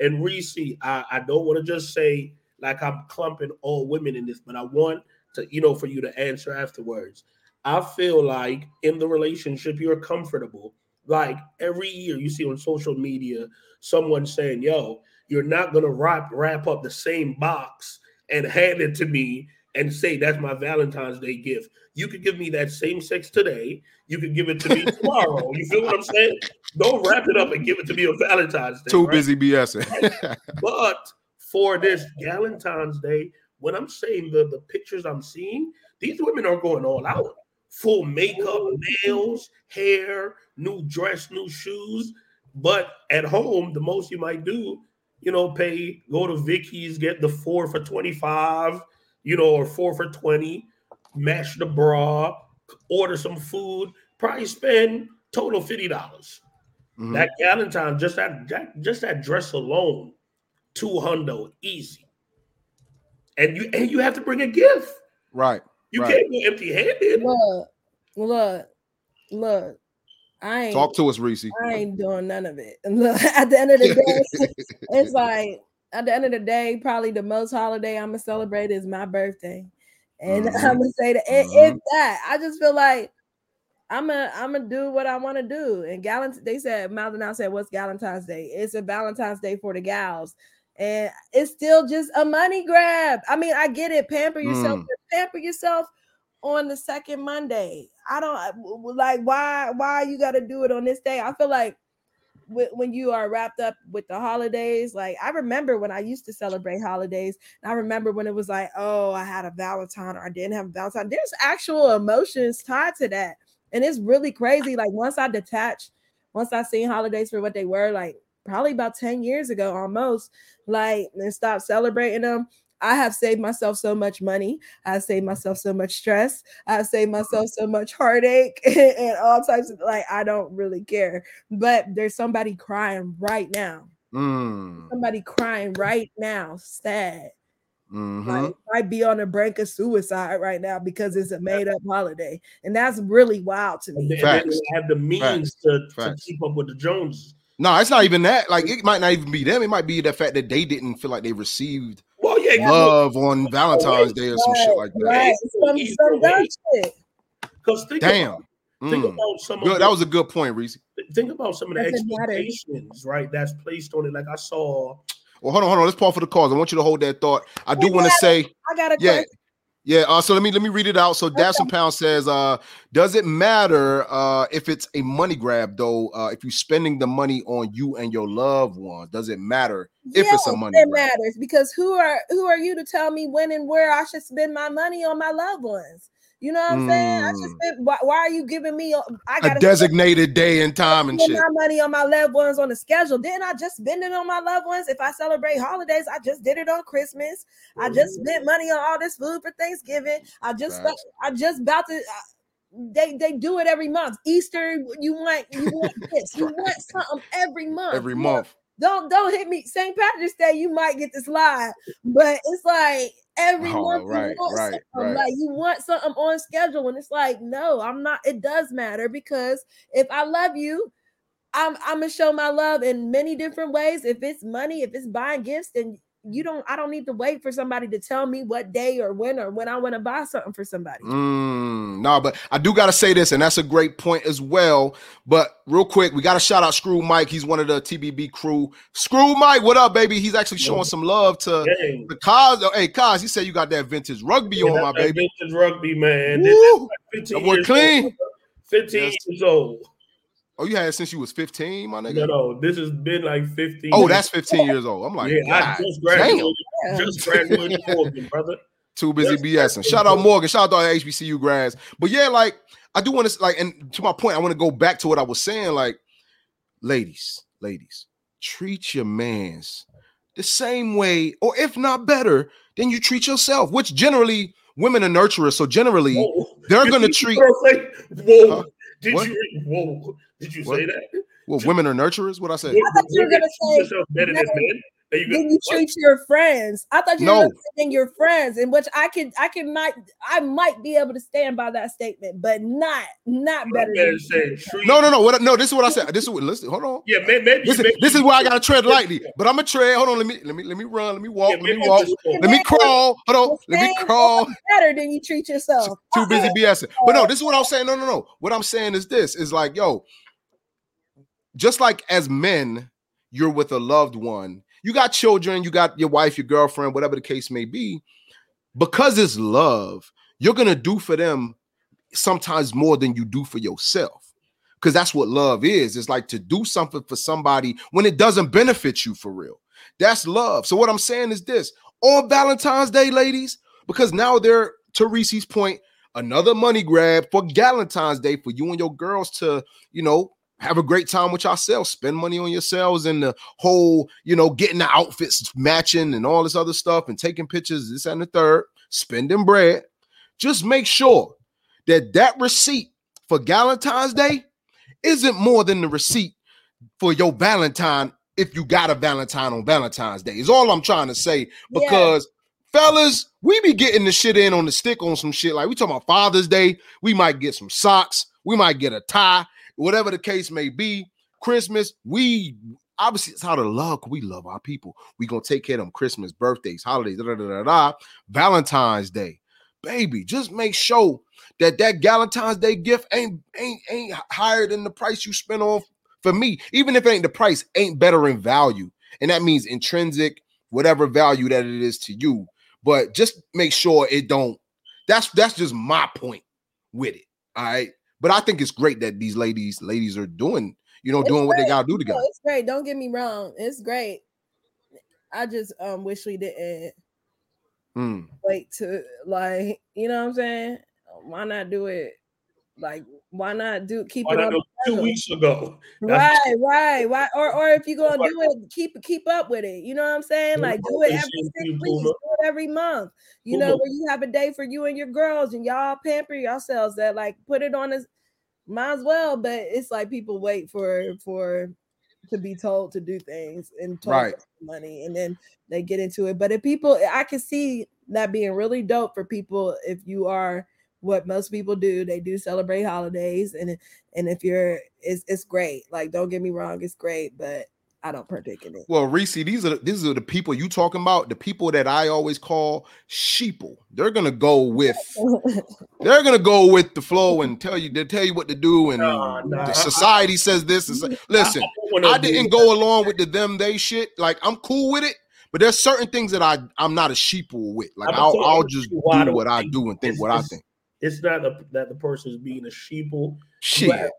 And Reecee, I don't want to just say like I'm clumping all women in this, but I want to, you know, for you to answer afterwards. I feel like in the relationship you're comfortable. Like every year you see on social media someone saying, yo, you're not going to wrap up the same box and hand it to me and say that's my Valentine's Day gift. You could give me that same sex today. You could give it to me tomorrow. You feel what I'm saying? Don't wrap it up and give it to me on Valentine's Day. Too busy BSing. Right? But for this Galentine's Day, when I'm saying the pictures I'm seeing, these women are going all out. Full makeup, nails, hair, new dress, new shoes. But at home, the most you might do, you know, go to Vicky's, get the 4 for $25, you know, or 4 for $20, mash the bra, order some food, probably spend total $50. Mm-hmm. That Galentine, just that dress alone, $200 easy. And you have to bring a gift. Right. You can't go empty-handed. Look. I ain't, talk to us, Reecee. I ain't doing none of it. Look, at the end of the day, it's like, at the end of the day, probably the most holiday I'm going to celebrate is my birthday. And I'm going to say that, if that, I just feel like I'm gonna do what I want to do. And they said, Maldonado said, what's Galentine's Day? It's a Valentine's Day for the gals. And it's still just a money grab. I mean, I get it. Pamper yourself on the second Monday. I don't like, why you got to do it on this day? I feel like when you are wrapped up with the holidays, like I remember when I used to celebrate holidays, and I remember when it was like, oh, I had a Valentine or I didn't have a Valentine. There's actual emotions tied to that, and it's really crazy. Like once I seen holidays for what they were, like probably about 10 years ago almost, like, and stopped celebrating them. I have saved myself so much money. I saved myself so much stress. I saved myself so much heartache and all types of, like, I don't really care. But there's somebody crying right now. Somebody crying right now, sad. Mm-hmm. Like, might be on the brink of suicide right now because it's a made-up holiday. And that's really wild to me. Facts. They have the means to keep up with the Joneses. No, it's not even that. Like, it might not even be them. It might be the fact that they didn't feel like they received love on Valentine's Day or some shit like that. Right. Some dumb shit. Damn. Think about some. That was a good point, Reecee. think about some of the expectations, right? That's placed on it. Like I saw. Well, hold on. Let's pause for the cause. I want you to hold that thought. I do want to say. I got a question. Yeah. So let me read it out. So Dash and Pound says, does it matter if it's a money grab though? If you're spending the money on you and your loved ones, does it matter if it's a money grab? It matters because who are you to tell me when and where I should spend my money on my loved ones? You know what I'm saying? I just spent, why are you giving me a designated day and time and shit? My money on my loved ones on the schedule. Didn't I just spend it on my loved ones? If I celebrate holidays, I just did it on Christmas. I just spent money on all this food for Thanksgiving. They do it every month. Easter, you want this. You want something every month. Every month. Don't hit me. St. Patrick's Day, you might get this live, but it's like. Every month you want something. Like you want something on schedule, and it's like, no, I'm not. It does matter because if I love you, I'm gonna show my love in many different ways. If it's money, if it's buying gifts, then I don't need to wait for somebody to tell me what day or when I want to buy something for somebody. But I do gotta say this, and that's a great point as well. But real quick, we gotta shout out Skrued Mike. He's one of the TBB crew. Skrued Mike, what up, baby? He's actually showing some love to the Cos. Hey, Cos, he said you got that vintage rugby on, my baby. Vintage rugby, man. We're clean. 15 years old. Oh, you had it since you was 15, my nigga? No, this has been like 15. Oh, that's 15 years old. I'm like, yeah, I just graduated. Damn. Just graduated Morgan, brother. Too busy BSing. Shout out Morgan. Shout out to all the HBCU grads. But yeah, like, I do want to, like, and to my point, I want to go back to what I was saying. Like, ladies, treat your mans the same way, or if not better, than you treat yourself, which generally women are nurturers. So generally, they're going to treat. Did you say that? Well, women are nurturers. What I said? I thought you were gonna say better than men. Then you treat your friends. I thought you were gonna say than your friends, in which I might be able to stand by that statement, but not better than saying. No. What? No, this is what I said. This is what. Listen, hold on. Yeah, maybe. This is where I gotta tread lightly, but I'm gonna tread. Hold on. Let me run. Let me walk. Let me crawl. Hold on. Let me crawl. Better than you treat yourself. Too busy BSing. But no, this is what I'm saying. No. What I'm saying is this: is like, yo, just like as men, you're with a loved one. You got children, you got your wife, your girlfriend, whatever the case may be. Because it's love, you're going to do for them sometimes more than you do for yourself. Because that's what love is. It's like to do something for somebody when it doesn't benefit you for real. That's love. So what I'm saying is this. On Valentine's Day, ladies, because now they're, to Reese's point, another money grab for Galentine's Day for you and your girls to, have a great time with yourselves, spend money on yourselves, and the whole, getting the outfits matching and all this other stuff and taking pictures, this and the third, spending bread. Just make sure that receipt for Galentine's Day isn't more than the receipt for your Valentine if you got a Valentine on Valentine's Day is all I'm trying to say, because fellas, we be getting the shit in on the stick on some shit. Like we talking about Father's Day, we might get some socks, we might get a tie, whatever the case may be. Christmas, we obviously, it's out of love. We love our people. We gonna take care of them Christmas, birthdays, holidays, Valentine's Day, baby. Just make sure that Valentine's Day gift ain't higher than the price you spent on. For me, even if it ain't the price, ain't better in value, and that means intrinsic, whatever value that it is to you. But just make sure it don't. That's just my point with it. All right. But I think it's great that these ladies are doing, doing what they gotta do together. It's great. Don't get me wrong. It's great. I just wish we didn't wait to, like, you know what I'm saying? Why not do it? Like, why not keep it on 2 weeks ago? Right. Why? Or if you're gonna do it, keep up with it. You know what I'm saying? Like, do it every 6 weeks, do it every month. Where you have a day for you and your girls, and y'all pamper yourselves. That, like, put it on as might as well. But it's like people wait for to be told to do things and told money, and then they get into it. But if people, I can see that being really dope for people if you are. What most people do, they do celebrate holidays, and if you're, it's great. Like, don't get me wrong, it's great, but I don't partake in it. Well, Reecee, these are the people you talking about, the people that I always call sheeple. They're gonna go with the flow and tell you what to do, and the society says this. Listen, I didn't go along with the them they shit. Like, I'm cool with it, but there's certain things that I'm not a sheeple with. Like, I'll just do what I do and think what I think. It's not that the person is being a sheeple. Shit.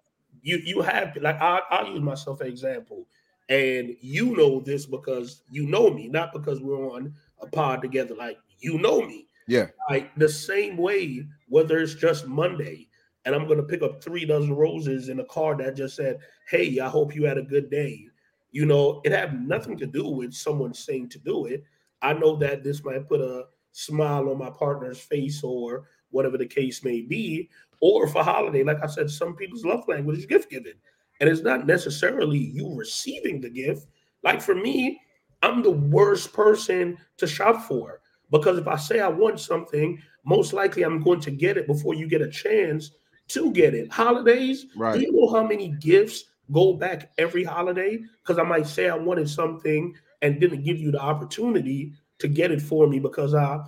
You have, like, I'll use myself as an example. And you know this because you know me, not because we're on a pod together. Like, you know me. Yeah. Like, the same way, whether it's just Monday and I'm going to pick up 3 dozen roses in a card that just said, hey, I hope you had a good day. You know, it had nothing to do with someone saying to do it. I know that this might put a smile on my partner's face or whatever the case may be. Or for holiday, like I said, some people's love language is gift giving. And it's not necessarily you receiving the gift. Like, for me, I'm the worst person to shop for, because if I say I want something, most likely I'm going to get it before you get a chance to get it. Holidays, right. Do you know how many gifts go back every holiday? Because I might say I wanted something and didn't give you the opportunity to get it for me because I'm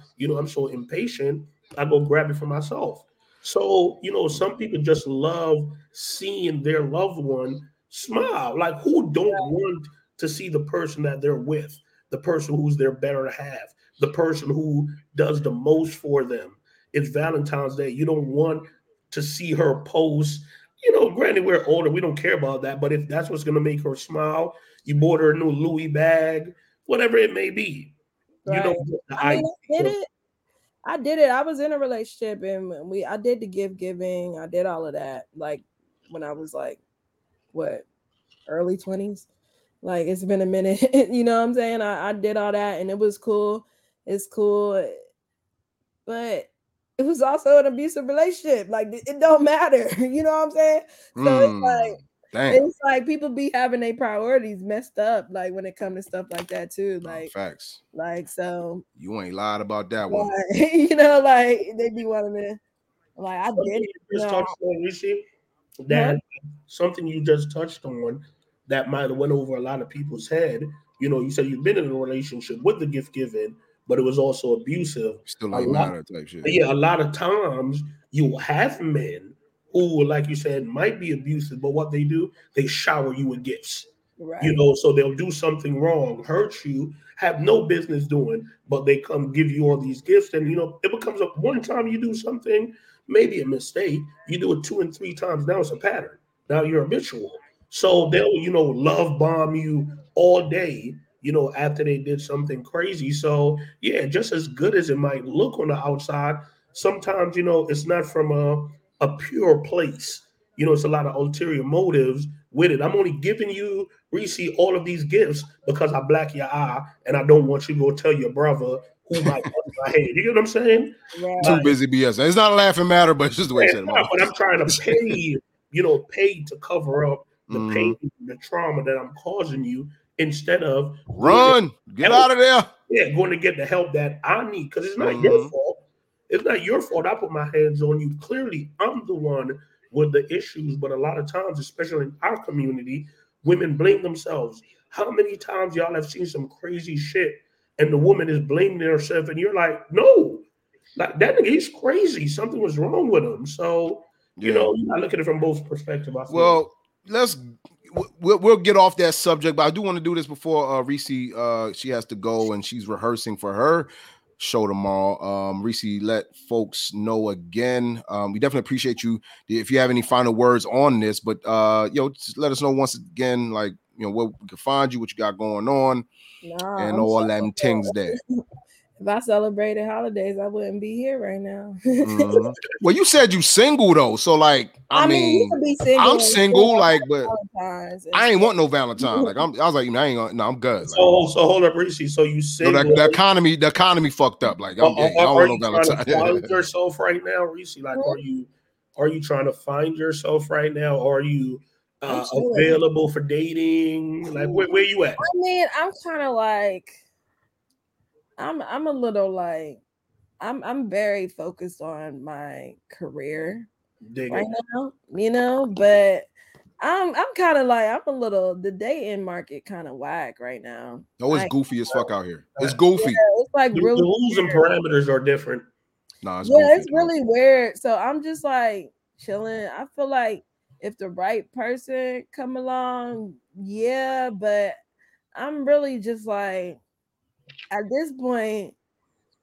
so impatient. I go grab it for myself. So, you know, some people just love seeing their loved one smile. Like, who don't want to see the person that they're with, the person who's their better half, the person who does the most for them? It's Valentine's Day. You don't want to see her post. You know, granted, we're older. We don't care about that. But if that's what's going to make her smile, you bought her a new Louis bag, whatever it may be. Right. You know, I did it. I was in a relationship and I did the gift giving. I did all of that. Like, when I was like, what, early 20s? Like, it's been a minute. You know what I'm saying? I did all that and it was cool. It's cool. But it was also an abusive relationship. Like, it don't matter. You know what I'm saying? So it's like people be having their priorities messed up, like, when it comes to stuff like that too. Like, facts. Like, so you ain't lied about that one. Like, you know, like, they be wanting to, like, I did it. You just touched on, Reecee, that something you just touched on that might have went over a lot of people's head. You know, you said you've been in a relationship with the gift given, but it was also abusive. Still ain't matter type shit. Yeah, a lot of times you have men who, like you said, might be abusive, but what they do, they shower you with gifts. Right. You know, so they'll do something wrong, hurt you, have no business doing, but they come give you all these gifts. And, you know, it becomes one time you do something, maybe a mistake, you do it 2 and 3 times, now it's a pattern. Now you're habitual. So they'll, you know, love bomb you all day, you know, after they did something crazy. So, yeah, just as good as it might look on the outside, sometimes, you know, it's not from a pure place. You know, it's a lot of ulterior motives with it. I'm only giving you, Reecee, all of these gifts because I black your eye and I don't want you to go tell your brother who might cut my head. You get what I'm saying? Yeah. Too busy BS. It's not a laughing matter, but it's just the way it's said. But I'm trying to pay to cover up the pain, the trauma that I'm causing you, instead of get out of there. Yeah, going to get the help that I need, because it's not your fault. It's not your fault. I put my hands on you. Clearly, I'm the one with the issues. But a lot of times, especially in our community, women blame themselves. How many times y'all have seen some crazy shit and the woman is blaming herself and you're like, no, like, that nigga, he's crazy. Something was wrong with him. So, you know, I look at it from both perspectives. Well, we'll get off that subject, but I do want to do this before Reecee, she has to go and she's rehearsing for her show tomorrow. Reecee, let folks know again. We definitely appreciate you. If you have any final words on this, but just let us know once again, like, you know, where we can find you, what you got going on, and all them things there. If I celebrated holidays, I wouldn't be here right now. Well, you said you single though, so like, I mean you can be single. I'm single, like, but I ain't want no Valentine. Like, I was like, I ain't gonna, no, I'm good. Like, so hold up, Reecee. So you single? No, the economy fucked up. Like, I don't want no Valentine. Find yourself right now, Reecee. Like, are you trying to find yourself right now? Or are you available for dating? Like, where you at? I mean, I'm kind of like, I'm a little like, I'm very focused on my career right now, you know, but I'm kind of like, I'm a little, the day-in market kind of whack right now. Oh, it's like, goofy as fuck out here. It's goofy. Yeah, it's like really the rules and parameters are different. Nah, it's goofy. It's really weird. So I'm just like chilling. I feel like if the right person come along, yeah, but I'm really just like, at this point,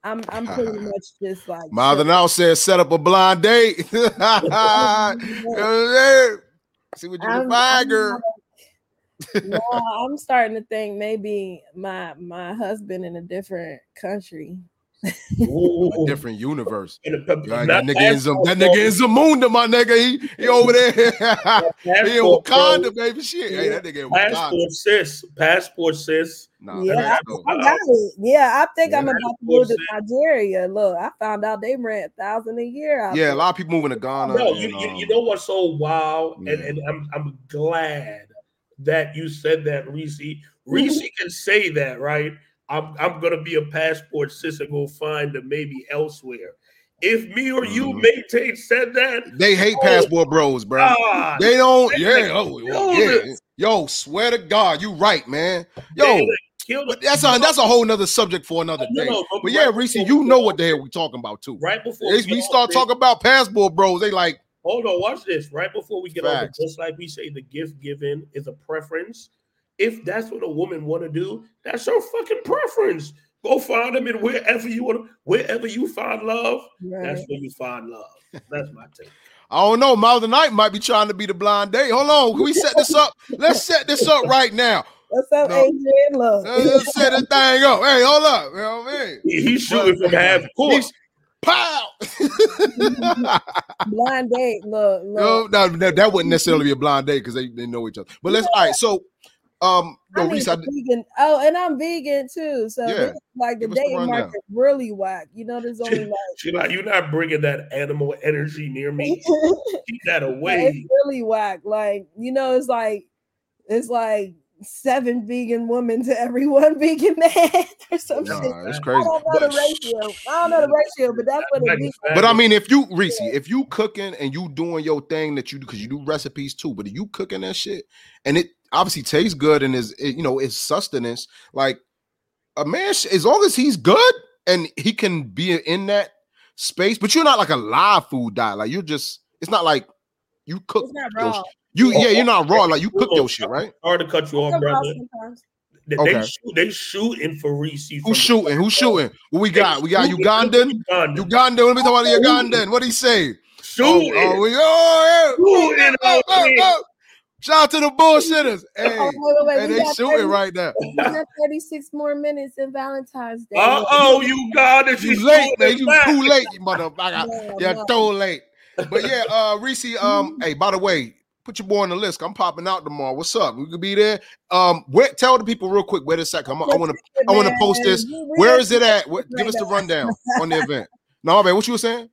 I'm pretty much just like. Mother now says, set up a blind date. See what you can find, girl. No, I'm starting to think maybe my husband in a different country. A different universe. That nigga is Zamunda, my nigga. He over there. He in Wakanda, bro. Baby. Shit. Yeah. Hey, that nigga in Wakanda. Passport, sis. Nah, yeah, I got it. Yeah, I think I'm about to move to Nigeria. Look, I found out they rent $1,000 a year. A lot of people moving to Ghana. No, you know what's so wild, and I'm glad that you said that, Reecee. Reecee can say that, right? I'm gonna be a passport sis and go find them maybe elsewhere. If me or you Maynetayn said that, they hate passport bros, bro. God, they don't. Yo, swear to God, you right, man. Yo, but that's a whole nother subject for another day. But yeah, Reecee, you know what the hell we talking about too. Right before we start talking about passport bros, they like, hold on, watch this. Right before we get on, just like we say, the gift given is a preference. If that's what a woman want to do, that's her fucking preference. Go find them in wherever you find love, right. That's where you find love. That's my take. I don't know. Mouth of Night might be trying to be the blind date. Hold on. Can we set this up? Let's set this up right now. What's up, Adrian? Love. Let's set this thing up. Hey, hold up. You know what I mean? He's shooting from half court. Pow! Blind date. Look. No, that wouldn't necessarily be a blind date because they know each other. But all right, so... vegan. Oh, and I'm vegan too. So yeah. Like the dating market really whack. You know, there's only like you're not bringing that animal energy near me. Keep that away. It's really whack. Like you know, it's like 7 vegan women to every 1 vegan man or some shit. That's crazy. I don't know the ratio, but that's what it is. But I mean, if you Reecee, if you cooking and you doing your thing that you do because you do recipes too, but if you cooking that shit and it obviously tastes good and is sustenance. Like a man, as long as he's good and he can be in that space, but you're not like a live food diet. Like you're just, it's not like you cook. You're not raw. Like you cook your shit, right? Hard to cut you off, brother. Okay. They shooting for Reecee. Who's shooting? What we got? We got Ugandan. Let me talk about the Ugandan. What did he say? Shooting. Oh, shout out to the bullshitters. Hey, wait, they shooting right now. We got 36 more minutes in Valentine's Day. Uh-oh, you got it. You late, man. You too late, you motherfucker. You're too late. But yeah, Reecee, hey, by the way, put your boy on the list. I'm popping out tomorrow. What's up? We could be there. Tell the people real quick where this at. I want to post this. Where is it at? Give us the rundown on the event. No, man, what you were saying?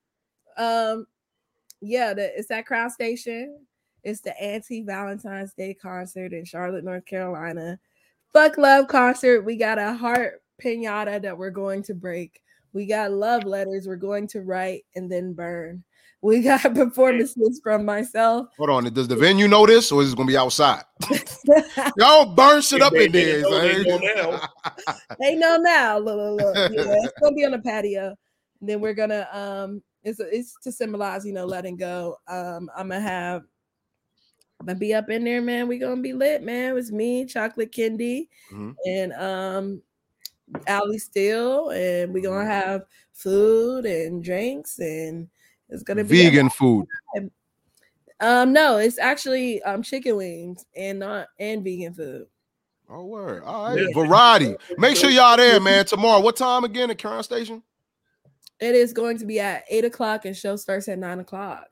Yeah, it's at Crown Station. It's the anti-Valentine's Day concert in Charlotte, North Carolina. Fuck Love concert. We got a heart pinata that we're going to break. We got love letters we're going to write and then burn. We got performances from myself. Hold on. Does the venue know this or is it going to be outside? Y'all burn shit up in there. They know now. Look. Yeah, it's going to be on the patio. And then we're going to, it's to symbolize, letting go. I'm gonna be up in there, man. We gonna be lit, man. It's me, Chocolate Candy, and Allie Steele, and we gonna have food and drinks, and it's gonna be vegan food. No, it's actually chicken wings and vegan food. Oh word! All right, yeah. Variety. Make sure y'all there, man. Tomorrow, what time again at Crown Station? It is going to be at 8:00, and show starts at 9:00.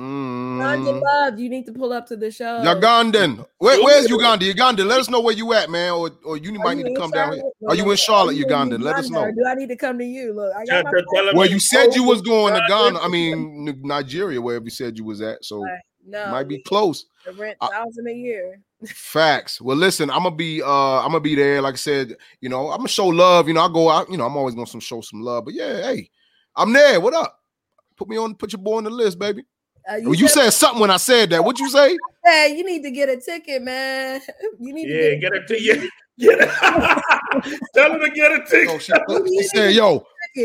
Love, you need to pull up to the show. Ugandan, where's Uganda? Ugandan, let us know where you at, man, or you might need to come down here. Are you in Charlotte, Ugandan? Let us know. Do I need to come to you? Look, I got my well, you said you was going to Ghana. I mean, Nigeria, wherever you said you was at. So might be close. The rent $1,000 a year. Facts. Well, listen, I'm gonna be there. Like I said, I'm gonna show love. I go out. I'm always gonna show some love. But yeah, hey, I'm there. What up? Put your boy on the list, baby. You said something when I said that. What'd you say? Hey, you need to get a ticket, man. You need to get a ticket. Tell him to get a ticket. She said, yo,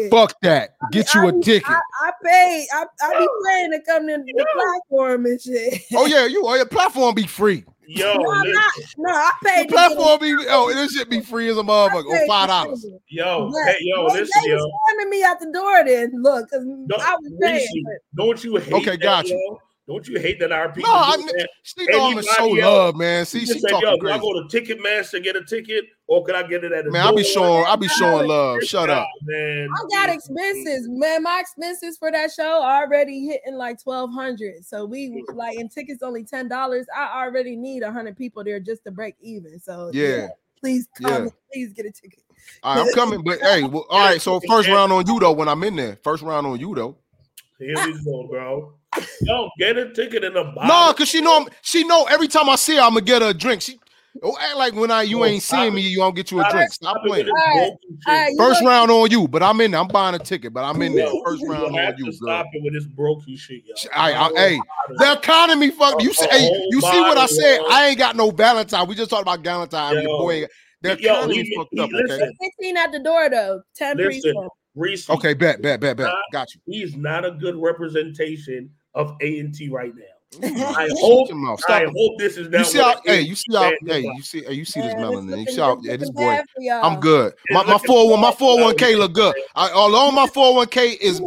fuck that. Get you a ticket. I paid. I be paying to come to the platform and shit. Oh, yeah, you are. Your platform be free. Yo, no, I'm not. No, I paid. The platform be this shit be free as a motherfucker. Or $5. Yo, hey, yo, listen, yo. They slamming me out the door. Then look, because I was paying. Don't you hate? Okay, that, got you. Yo? Don't you hate that our people? No, I mean, she don't show love, man. See, she talking yo, crazy. Can I go to Ticketmaster and get a ticket, or can I get it at? Man, I be showing love. Shut up, man. I got expenses, man. My expenses for that show are already hitting like $1,200. So we like, and tickets only $10. I already need 100 people there just to break even. So yeah please come. Yeah. Please get a ticket. All right, I'm coming, but hey, well, all right. So first round on you though. When I'm in there, first round on you though. Here we go, bro. Yo, get a ticket in a box. No, cause she know every time I see her, I'm gonna get her a drink. She act like when you ain't seeing me, you don't get you a drink. Stop playing. All right, first round on you, but I'm in there. I'm buying a ticket, but I'm in there. First round on you, stop it with this brokey shit, yo. Hey, the economy fucked me. You see what I said? Yo. I ain't got no Valentine. We just talked about Galentine. Yo. Boy, the economy's fucked up. Okay? 15 at the door though. 10 preschool. Reecee. Okay, bet. Got you. He's not a good representation of A&T right now. I hope this is not. You see this melanin. This boy. I'm good. My 401k look good. Although my 401k is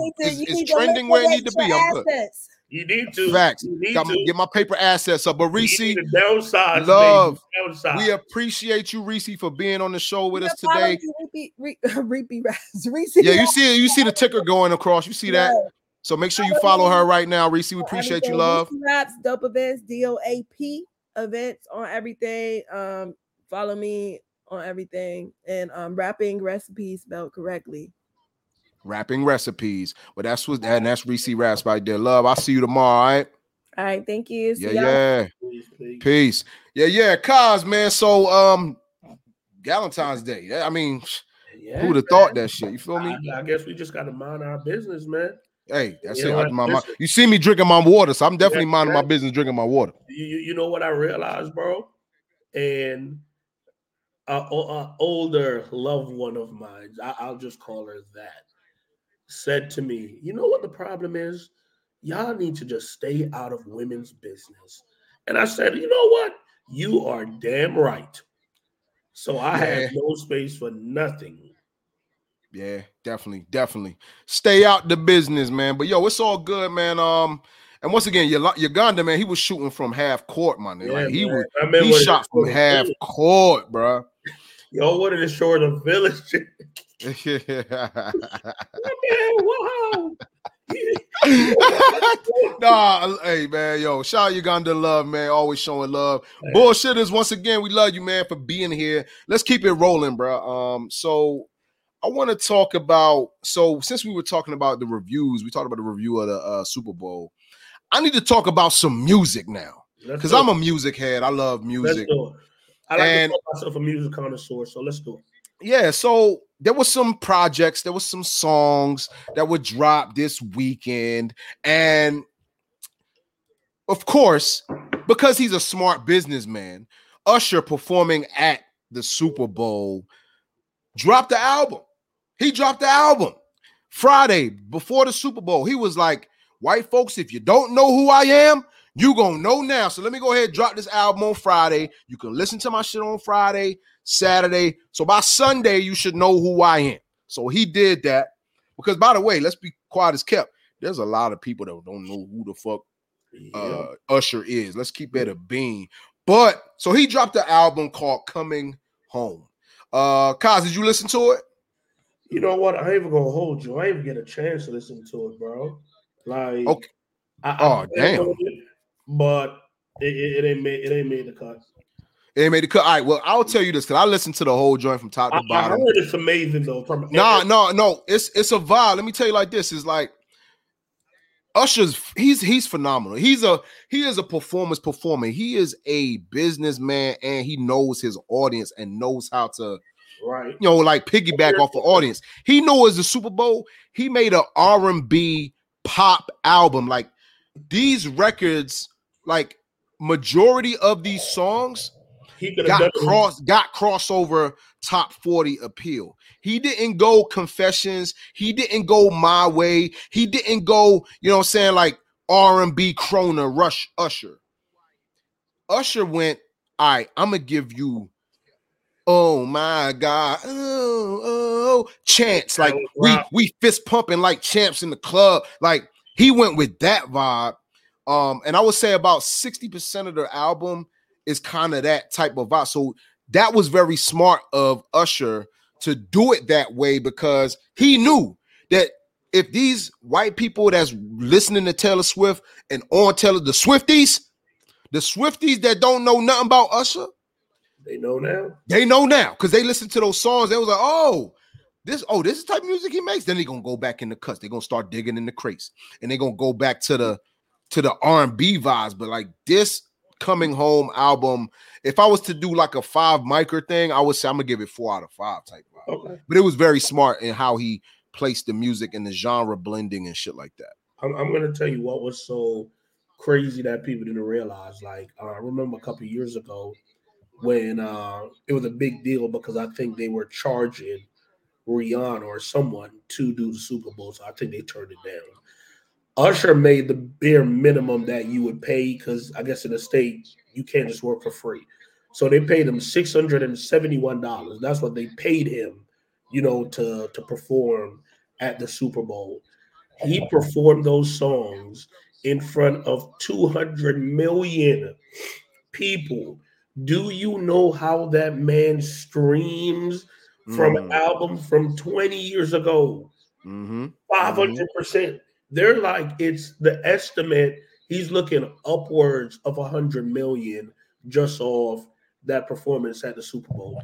trending where it need to be, I'm good. You need to. Facts. Get my paper assets up. But Reecee, love. We appreciate you, Reecee, for being on the show with us today. Reecee. Yeah, you see the ticker going across. You see that? So make sure you follow her right now, Reecee. We appreciate you, love. Reecee Raps, Dope Events, DOAP events on everything. Follow me on everything. And rapping recipes spelled correctly. Rapping recipes, but that's Reecee Raps right there. Love, I'll see you tomorrow. All right, thank you. See y'all. Peace. Cause man, so Galentine's Day. I mean, who would have thought that shit? You feel me? I guess we just gotta mind our business, man. Hey, that's it. You see me drinking my water, so I'm definitely minding my business, drinking my water. You know what I realized, bro, and an older loved one of mine, I'll just call her that, said to me, you know what the problem is? Y'all need to just stay out of women's business. And I said, you know what? You are damn right. So I have no space for nothing. Yeah, definitely. Stay out the business, man. But yo, it's all good, man. And once again, Uganda, man, he was shooting from half court, man. Yeah, like he shot from half court, bro. Yo, what are the short of village? Nah, hey man, yo, shout out Uganda, love, man, always showing love. Man. Bullshitters, once again, we love you, man, for being here. Let's keep it rolling, bro. So I want to talk about. So since we were talking about the reviews, we talked about the review of the Super Bowl. I need to talk about some music now because I'm a music head. I love music. Let's do it. I like to call myself a music connoisseur, so let's do it. Yeah, so there were some projects, there were some songs that were dropped this weekend. And of course, because he's a smart businessman, Usher performing at the Super Bowl dropped the album. He dropped the album Friday before the Super Bowl. He was like, white folks, if you don't know who I am, you gonna know now. So let me go ahead and drop this album on Friday. You can listen to my shit on Friday, Saturday. So by Sunday, you should know who I am. So he did that because, by the way, let's be quiet as kept. There's a lot of people that don't know who the fuck Usher is. Let's keep that a bean. But so he dropped an album called Coming Home. Kaz, did you listen to it? You know what? I ain't even gonna hold you. I ain't even get a chance to listen to it, bro. Like, okay. Damn. But it ain't made the cut. It ain't made the cut. All right. Well, I'll tell you this because I listened to the whole joint from top to bottom. I heard it's amazing though. No. It's a vibe. Let me tell you like this. It's like Usher's. He's phenomenal. He is a performer. He is a businessman and he knows his audience and knows how to. Right. You know, like piggyback off the audience. He knows the Super Bowl. He made an R&B pop album like. these records, like majority of these songs, got crossover top 40 appeal. He didn't go Confessions. He didn't go My Way. He didn't go, you know what I'm saying, like R&B, Krona, Rush, Usher. Usher went, all right, I'm going to give you, oh my God, oh, chance. Like we fist pumping like champs in the club. Like he went with that vibe. And I would say about 60% of their album is kind of that type of vibe. So that was very smart of Usher to do it that way, because he knew that if these white people that's listening to Taylor Swift and on Taylor, the Swifties that don't know nothing about Usher, they know now because they listen to those songs. They was like, this is the type of music he makes. Then they're going to go back in the cuts. They're going to start digging in the crates, and they're going to go back to the R&B vibes. But like this Coming Home album, if I was to do like a 5-micer thing, I would say I'm gonna give it 4 out of 5 type vibe. Okay. But it was very smart in how he placed the music and the genre blending and shit like that. I'm gonna tell you what was so crazy that people didn't realize. Like I remember a couple of years ago when it was a big deal because I think they were charging Rihanna or someone to do the Super Bowl, so I think they turned it down. Usher made the bare minimum that you would pay, because I guess in the state you can't just work for free. So they paid him $671. That's what they paid him, you know, to perform at the Super Bowl. He performed those songs in front of 200 million people. Do you know how that man streams from an album from 20 years ago? 500%. They're like, it's the estimate. He's looking upwards of 100 million just off that performance at the Super Bowl.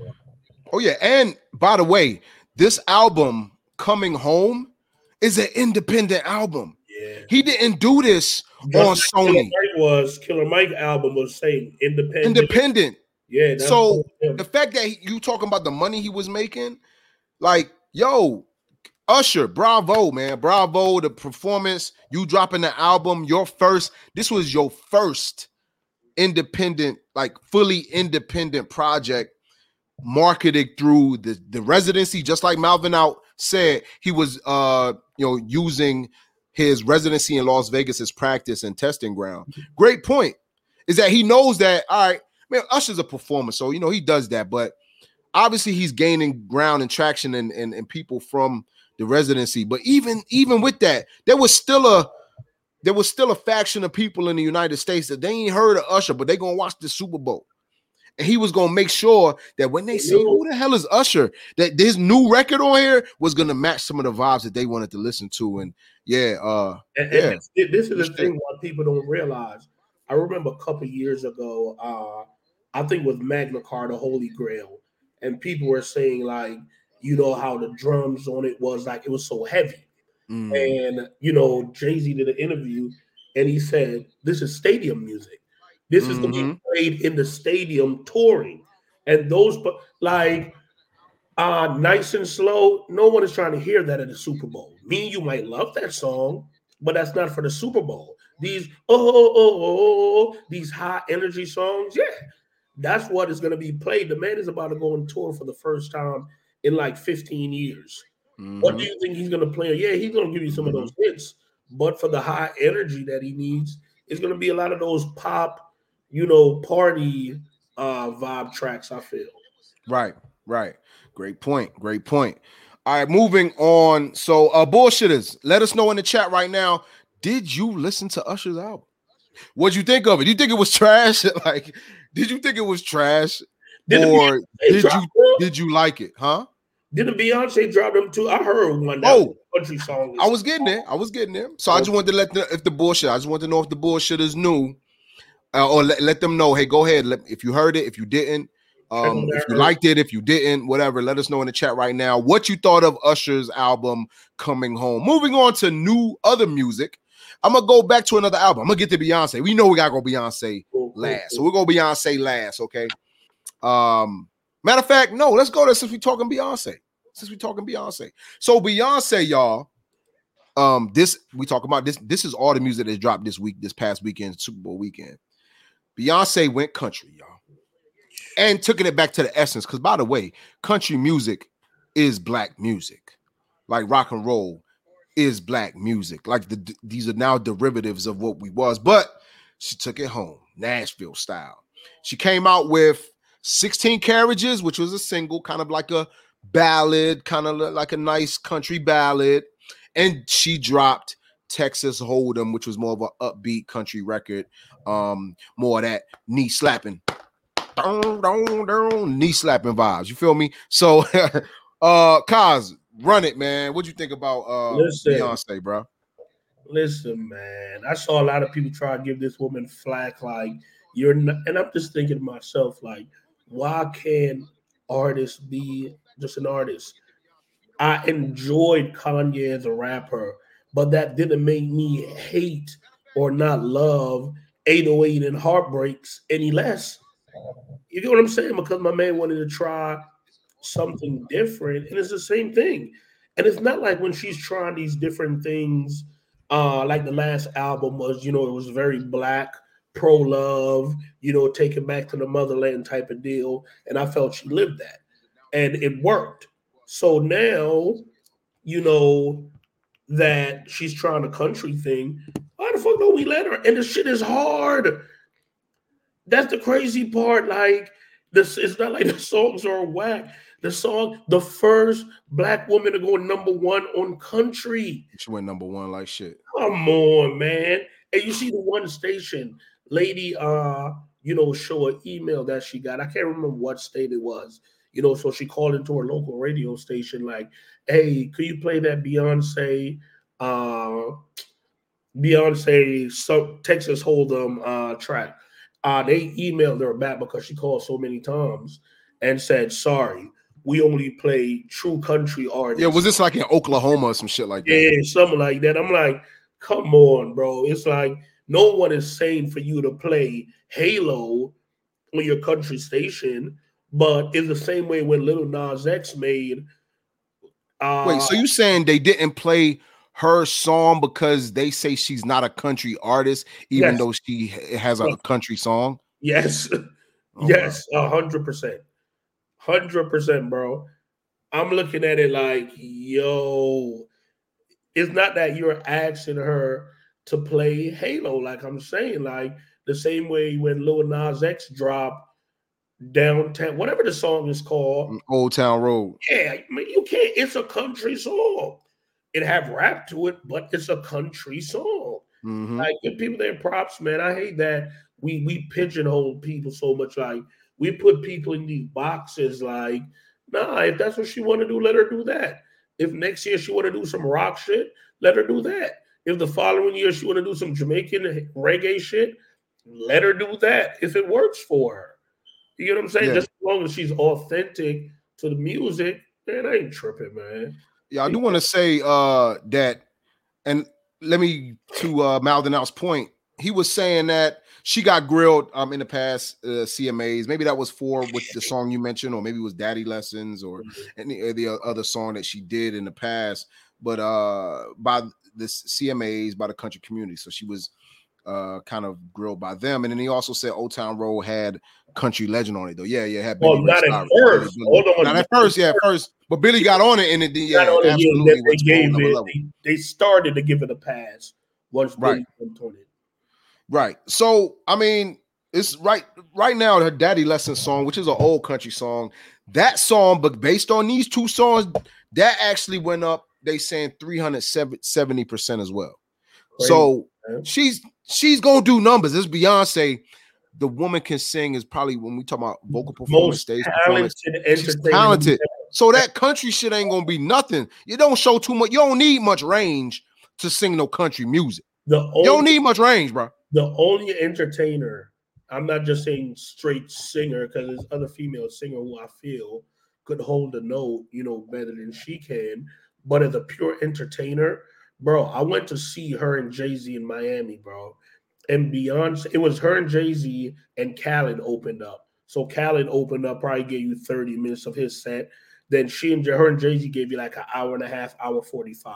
Oh, yeah. And by the way, this album, Coming Home, is an independent album. Yeah. He didn't do this just on Sony. Killer Mike album was saying independent. Yeah. So the fact that you talking about the money he was making, like, yo, Usher, bravo, man. Bravo, the performance, you dropping the album, this was your first independent, like fully independent project marketed through the residency. Just like Malvin Out said, he was using his residency in Las Vegas as practice and testing ground. Great point is that he knows that, all right, man, Usher's a performer, so he does that, but obviously he's gaining ground and traction and people from the residency. But even with that, there was still a faction of people in the United States that they ain't heard of Usher, but they gonna watch the Super Bowl, and he was gonna make sure that when they see who the hell is Usher, that this new record on here was gonna match some of the vibes that they wanted to listen to. And this is the thing why people don't realize. I remember a couple years ago, I think it was Magna Carta, Holy Grail, and people were saying like, how the drums on it was like, it was so heavy. And, Jay-Z did an interview and he said, this is stadium music. This is going to be played in the stadium touring. And those, like, Nice and Slow, no one is trying to hear that at the Super Bowl. Me and you might love that song, but that's not for the Super Bowl. These, these high energy songs, yeah, that's what is going to be played. The man is about to go on tour for the first time in like 15 years. What do you think he's going to play? Yeah, he's going to give you some of those hits, but for the high energy that he needs, it's going to be a lot of those pop, party vibe tracks, I feel. Right. Great point. All right, moving on. So, bullshitters, let us know in the chat right now, did you listen to Usher's album? What'd you think of it? You think it was trash? Like, did you think it was trash? Did you like it, huh? Didn't Beyonce drop them too? I heard one. Country song. I was getting there. So okay. I just wanted to know if the bullshitters knew, or let them know. Hey, go ahead. If you heard it, if you didn't, if you liked it, if you didn't, whatever. Let us know in the chat right now what you thought of Usher's album Coming Home. Moving on to new other music. I'm gonna go back to another album. I'm gonna get to Beyonce. We know we gotta go Beyonce last, so we're gonna Beyonce last, okay? Matter of fact, no, let's go there since we're talking Beyonce. So Beyonce, y'all, This we talk about this. This is all the music that's dropped this week, this past weekend, Super Bowl weekend. Beyonce went country, y'all, and took it back to the essence. Because by the way, country music is black music, like rock and roll is black music. Like these are now derivatives of what we was, but she took it home, Nashville style. She came out with 16 Carriages, which was a single, kind of like a ballad, kind of like a nice country ballad. And she dropped Texas Hold'em, which was more of an upbeat country record, more of that knee slapping, knee slapping vibes. You feel me? So, Kaz, run it, man. What you think about Beyonce, bro? Listen, man, I saw a lot of people try to give this woman flack, like you're not, and I'm just thinking to myself, like, why can't artists be just an artist? I enjoyed Kanye as a rapper, but that didn't make me hate or not love 808 and Heartbreaks any less. You get what I'm saying? Because my man wanted to try something different, and it's the same thing. And it's not like when she's trying these different things, like the last album was, you know, it was very black, pro-love, you know, take it back to the motherland type of deal. And I felt she lived that. And it worked. So now, you know, that she's trying the country thing, why the fuck don't we let her? And the shit is hard. That's the crazy part. Like, this, it's not like the songs are whack. The song, the first black woman to go #1 on country. She went #1 like shit. Come on, man. And you see the one station lady, you know, show an email that she got. I can't remember what state it was. You know, so she called into her local radio station like, hey, could you play that Beyonce Texas Hold'em track? They emailed her back because she called so many times and said, sorry, we only play true country artists. Yeah, was this like in Oklahoma or some shit like that? Yeah, something like that. I'm like, come on, bro. It's like no one is saying for you to play Halo on your country station. But it's the same way when Lil Nas X made. Wait, so you saying they didn't play her song because they say she's not a country artist, even though she has a country song? Yes, yes, 100%, 100%, bro. I'm looking at it like, yo, it's not that you're asking her to play Halo, like I'm saying, like the same way when Lil Nas X dropped Downtown, whatever the song is called, Old Town Road. Yeah, I mean, you can't. It's a country song. It have rap to it, but it's a country song. Mm-hmm. Like, give people their props, man. I hate that we pigeonhole people so much. Like, we put people in these boxes. Like, nah, if that's what she want to do, let her do that. If next year she want to do some rock shit, let her do that. If the following year she want to do some Jamaican reggae shit, let her do that. If it works for her. You know what I'm saying? Yeah. Just as long as she's authentic to the music, man, I ain't tripping, man. Yeah, I do want to say that, and let me, to Maldonau's point, he was saying that she got grilled in the past CMAs. Maybe that was for with the song you mentioned, or maybe it was Daddy Lessons or any of the other song that she did in the past, but by the CMAs, by the country community. So she was kind of grilled by them. And then he also said Old Town Road had country legend on it though. Yeah, yeah. Well, not at first. Hold on. Not at first, yeah, at first. But Billy got on it and it absolutely was another level. They started to give it a pass once Billy went on it. Right. So I mean, it's right now her Daddy Lesson song, which is an old country song. That song, but based on these two songs, that actually went up, they saying 370% as well. Crazy. So she's gonna do numbers. This Beyonce, the woman can sing, is probably, when we talk about vocal performance, stage performance, she's talented. So that country shit ain't gonna be nothing. You don't show too much. You don't need much range to sing no country music. You don't need much range, bro. The only entertainer, I'm not just saying straight singer, because there's other female singer who I feel could hold a note, you know, better than she can. But as a pure entertainer, bro, I went to see her and Jay-Z in Miami, bro. And Beyonce, it was her and Jay-Z, and Khaled opened up. So Khaled opened up, probably gave you 30 minutes of his set. Then her and Jay-Z gave you like an hour and a half, hour 45.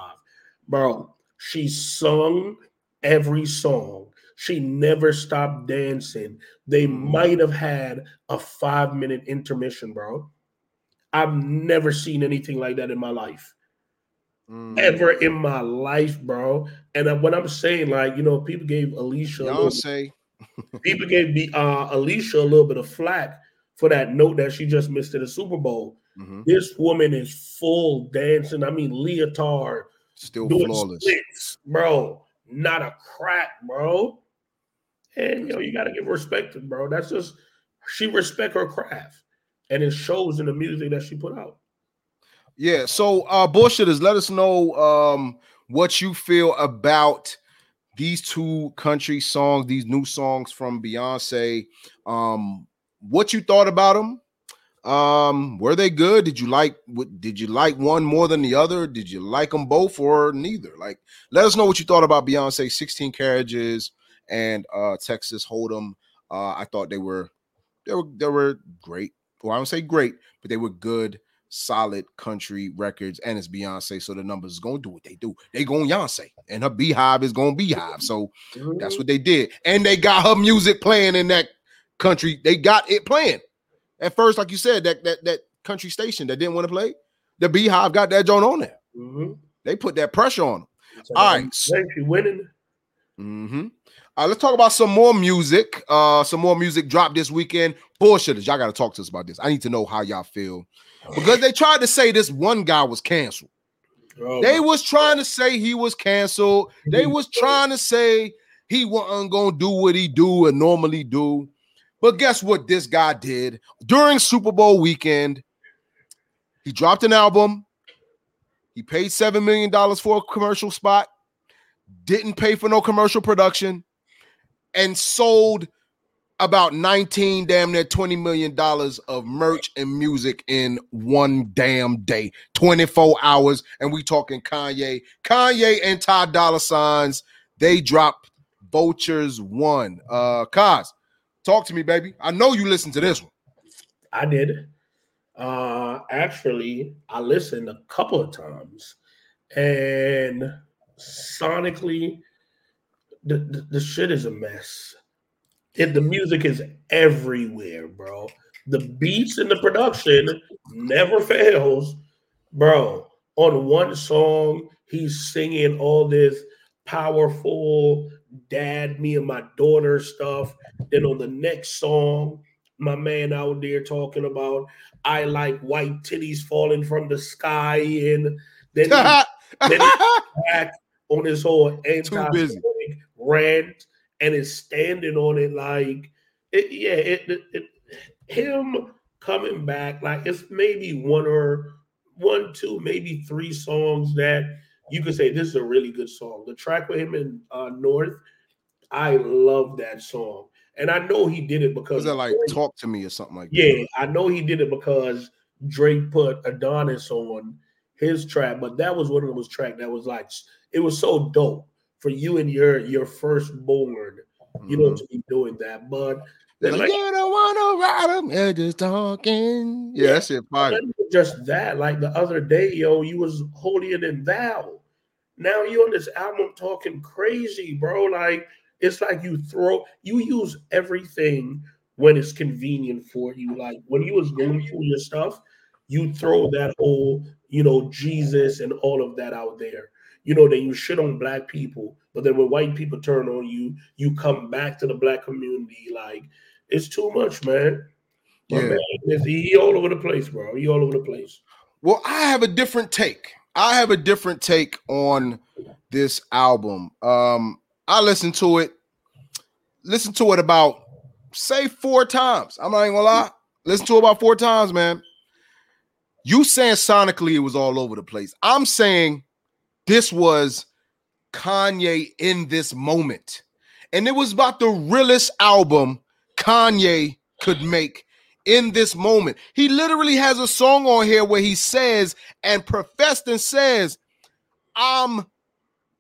Bro, She sung every song. She never stopped dancing. They might have had a 5-minute intermission, bro. I've never seen anything like that in my life. Ever in my life, bro. And what I'm saying, like, you know, people gave Alicia people gave the Alicia a little bit of flack for that note that she just missed in the Super Bowl. Mm-hmm. This woman is full dancing. I mean, leotard. Still flawless. Splits, bro. Not a crack, bro. And, you know, you got to give respect to, bro. That's just, she respect her craft. And it shows in the music that she put out. Yeah, so bullshitters, let us know what you feel about these two country songs, these new songs from Beyonce. What you thought about them? Were they good? Did you like one more than the other? Did you like them both or neither? Like, let us know what you thought about Beyonce, 16 Carriages, and Texas Hold'em. I thought they were great. Well, I don't say great, but they were good, solid country records, and it's Beyonce, so the numbers is gonna do what they do. They going Beyonce, and her beehive is gonna beehive. So that's what they did, and they got her music playing in that country. They got it playing. At first, like you said, that country station that didn't want to play, the beehive got that joint on there. Mm-hmm. They put that pressure on them. So all right, she winning. Mm-hmm. All right, let's talk about some more music. Some more music dropped this weekend. Bullshitters, y'all got to talk to us about this. I need to know how y'all feel. Because they tried to say this one guy was canceled. Oh, they was trying to say he was canceled. They was trying to say he wasn't going to do what he do and normally do. But guess what this guy did? During Super Bowl weekend, he dropped an album. He paid $7 million for a commercial spot. Didn't pay for no commercial production. And sold about 19, damn near $20 million of merch and music in one damn day, 24 hours. And we talking Kanye and Ty Dolla $ign. They dropped Vultures 1. Kaz, talk to me, baby. I know you listened to this one. I did. Actually, I listened a couple of times. And sonically, the shit is a mess. The music is everywhere, bro. The beats and the production never fails, bro. On one song, he's singing all this powerful dad, me and my daughter stuff. Then on the next song, my man out there talking about I like white titties falling from the sky. And then he's back on this whole anti-Semitic rant. And is standing on it like, him coming back, like it's maybe two, maybe three songs that you could say this is a really good song. The track with him in North, I love that song. And I know he did it because... Was that like Drake, Talk to Me or something like that? Yeah, I know he did it because Drake put Adonis on his track, but that was one of those tracks that was like, it was so dope. For you and your firstborn, you know, to be doing that. But like, you don't want to ride them, they're just talking. Yeah, that shit fire. Just that, like the other day, yo, you was holier than thou. Now you on this album talking crazy, bro. Like, it's like you use everything when it's convenient for you. Like when you was going through your stuff, you throw that whole, you know, Jesus and all of that out there. You know, that you shit on black people, but then when white people turn on you, you come back to the black community. Like, it's too much, man. Yeah. Man, he all over the place, bro. He all over the place. Well, I have a different take. I have a different take on this album. I listened to it about, say, 4 times. I'm not even gonna lie. Listened to it about 4 times, man. You saying sonically it was all over the place. I'm saying... this was Kanye in this moment. And it was about the realest album Kanye could make in this moment. He literally has a song on here where he says and professed and says, I'm,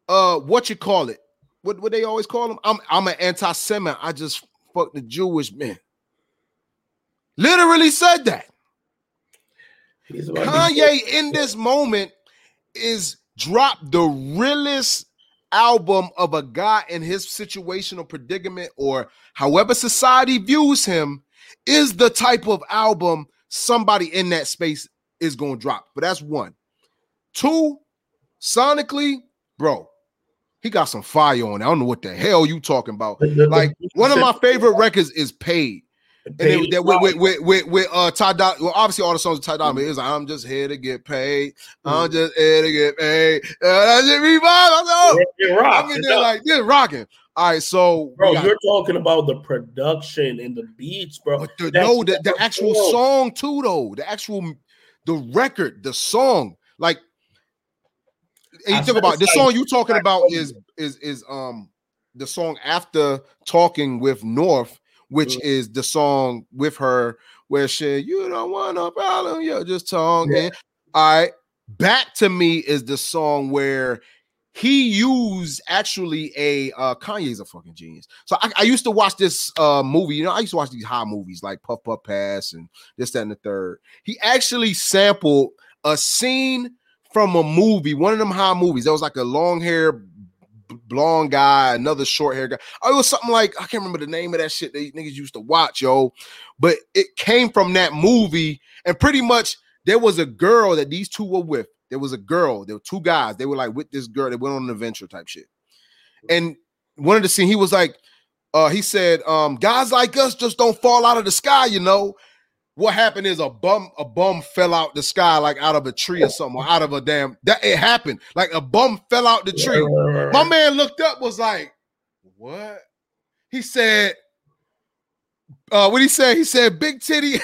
what you call it? What they always call him? I'm an anti-Semite. I just fucked the Jewish man. Literally said that. Kanye in this moment is... drop the realest album of a guy in his situational predicament, or however society views him, is the type of album somebody in that space is going to drop. But that's one. Two, sonically, bro, he got some fire on it. I don't know what the hell you talking about. Like, one of my favorite records is Paid. And then that with Ty Dolla, well, obviously all the songs of Ty Dolla, is like, I'm just here to get paid. I'm just here to get paid. I just revive. I'm in there like, you're rocking. All right, so bro, you're talking about the production and the beats, bro. But the actual song too, though. The record, the song, like. And you think about the song you talking about is the song after Talking with North, which is the song with her where she, you don't want no problem, you're just talking. Yeah. All right, Back to Me is the song where he used actually a Kanye's a fucking genius. So I used to watch this movie. You know, I used to watch these high movies like Puff Puff Pass and this, that, and the third. He actually sampled a scene from a movie, one of them high movies. There was like a long hair blonde guy, another short hair guy. Oh, it was something like, I can't remember the name of that shit that niggas used to watch, yo. But it came from that movie, and pretty much there was a girl that these two were with. There was a girl. There were two guys. They were like with this girl. They went on an adventure type shit. And one of the scene, he was like, he said, guys like us just don't fall out of the sky, you know. What happened is a bum fell out the sky, like out of a tree or something, or out of a damn, that it happened. Like a bum fell out the tree. Right. My man looked up, was like, what? He said, what he said? He said, big titty.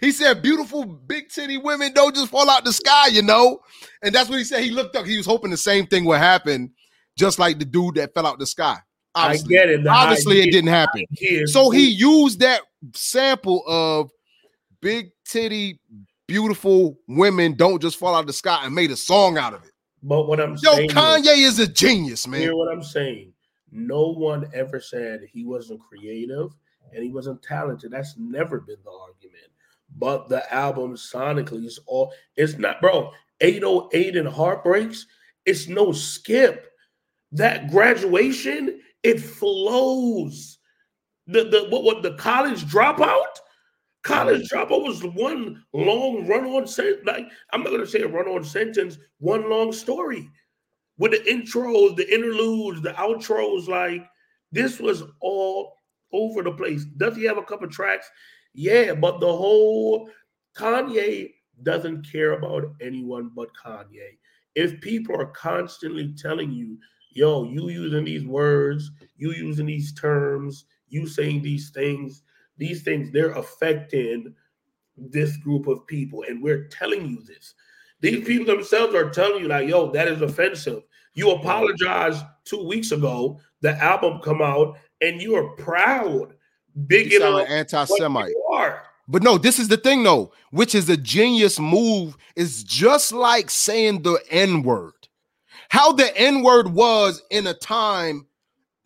He said, beautiful big titty women don't just fall out the sky, you know? And that's what he said. He looked up. He was hoping the same thing would happen, just like the dude that fell out the sky. Obviously, I get it. Obviously, it didn't happen. So he used that sample of big titty, beautiful women don't just fall out of the sky and made a song out of it. But what I'm saying, Kanye is a genius, man. Hear what I'm saying? No one ever said he wasn't creative and he wasn't talented. That's never been the argument. But the album sonically is all. It's not, bro. 808 and Heartbreaks. It's no skip. That Graduation. It flows. What the College Dropout was one long run-on sentence. Like, I'm not gonna say a run-on sentence, one long story with the intros, the interludes, the outros. Like, this was all over the place. Does he have a couple tracks? Yeah, but the whole Kanye doesn't care about anyone but Kanye. If people are constantly telling you, yo, you using these words, you using these terms, you saying these things, they're affecting this group of people. And we're telling you this. These people themselves are telling you, like, yo, that is offensive. You apologized 2 weeks ago, the album come out, and you are proud. Big you sound an anti-Semite. But no, this is the thing, though, which is a genius move. It's just like saying the N-word. How the N-word was in a time,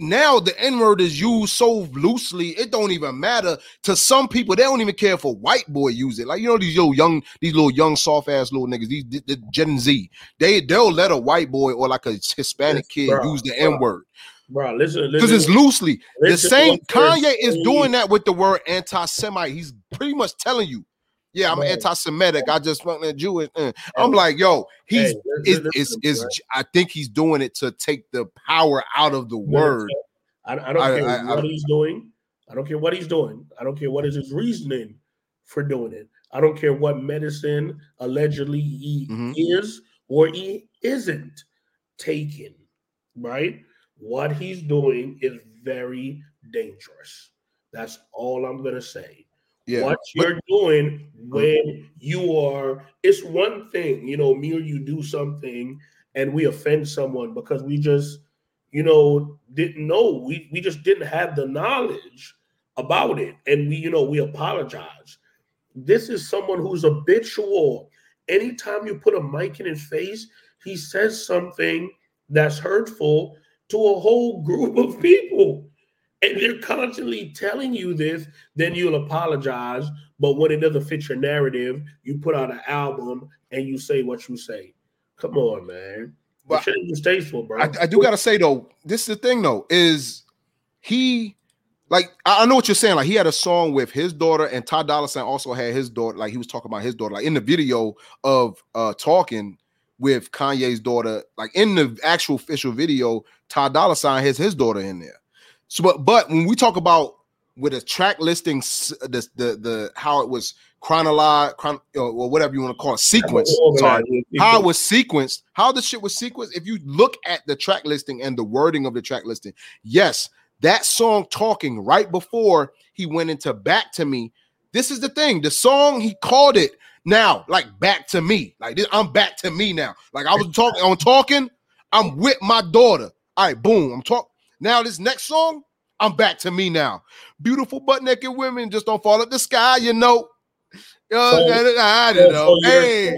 now the N-word is used so loosely, it don't even matter to some people. They don't even care if a white boy use it. Like, you know, these little young, soft-ass little niggas, these Gen Z, they'll let a white boy or like a Hispanic kid use the N-word. Bro, listen. Because it's loosely. The same, Kanye is doing that with the word anti-Semite. He's pretty much telling you, yeah, I'm anti-Semitic. I just want to Jewish. I'm like, yo, I think he's doing it to take the power out of the word. I don't care what he's doing. I don't care what is his reasoning for doing it. I don't care what medicine allegedly he is or he isn't taking. Right? What he's doing is very dangerous. That's all I'm gonna say. Yeah, what you're doing when you are, it's one thing, you know, me or you do something and we offend someone because we just, you know, didn't know. We just didn't have the knowledge about it. And we, you know, we apologize. This is someone who's habitual. Anytime you put a mic in his face, he says something that's hurtful to a whole group of people. And they're constantly telling you this, then you'll apologize. But when it doesn't fit your narrative, you put out an album and you say what you say. Come on, man. But shit is distasteful, bro. I do gotta say though, this is the thing though, is he like I know what you're saying. Like he had a song with his daughter, and Ty Dolla $ign also had his daughter. Like he was talking about his daughter, like in the video of talking with Kanye's daughter. Like in the actual official video, Ty Dolla $ign has his daughter in there. So, but when we talk about with a track listing, the how it was chronological or whatever you want to call it, sequence. Sorry, how it was sequenced, how the shit was sequenced. If you look at the track listing and the wording of the track listing, yes, that song talking right before he went into Back to Me. This is the thing. The song he called it now, like Back to Me. Like this, I'm back to me now. Like I was talking, I'm with my daughter. All right, boom. I'm talking now. This next song, I'm back to me now. Beautiful butt naked women just don't fall up the sky, you know. I don't know. Hey,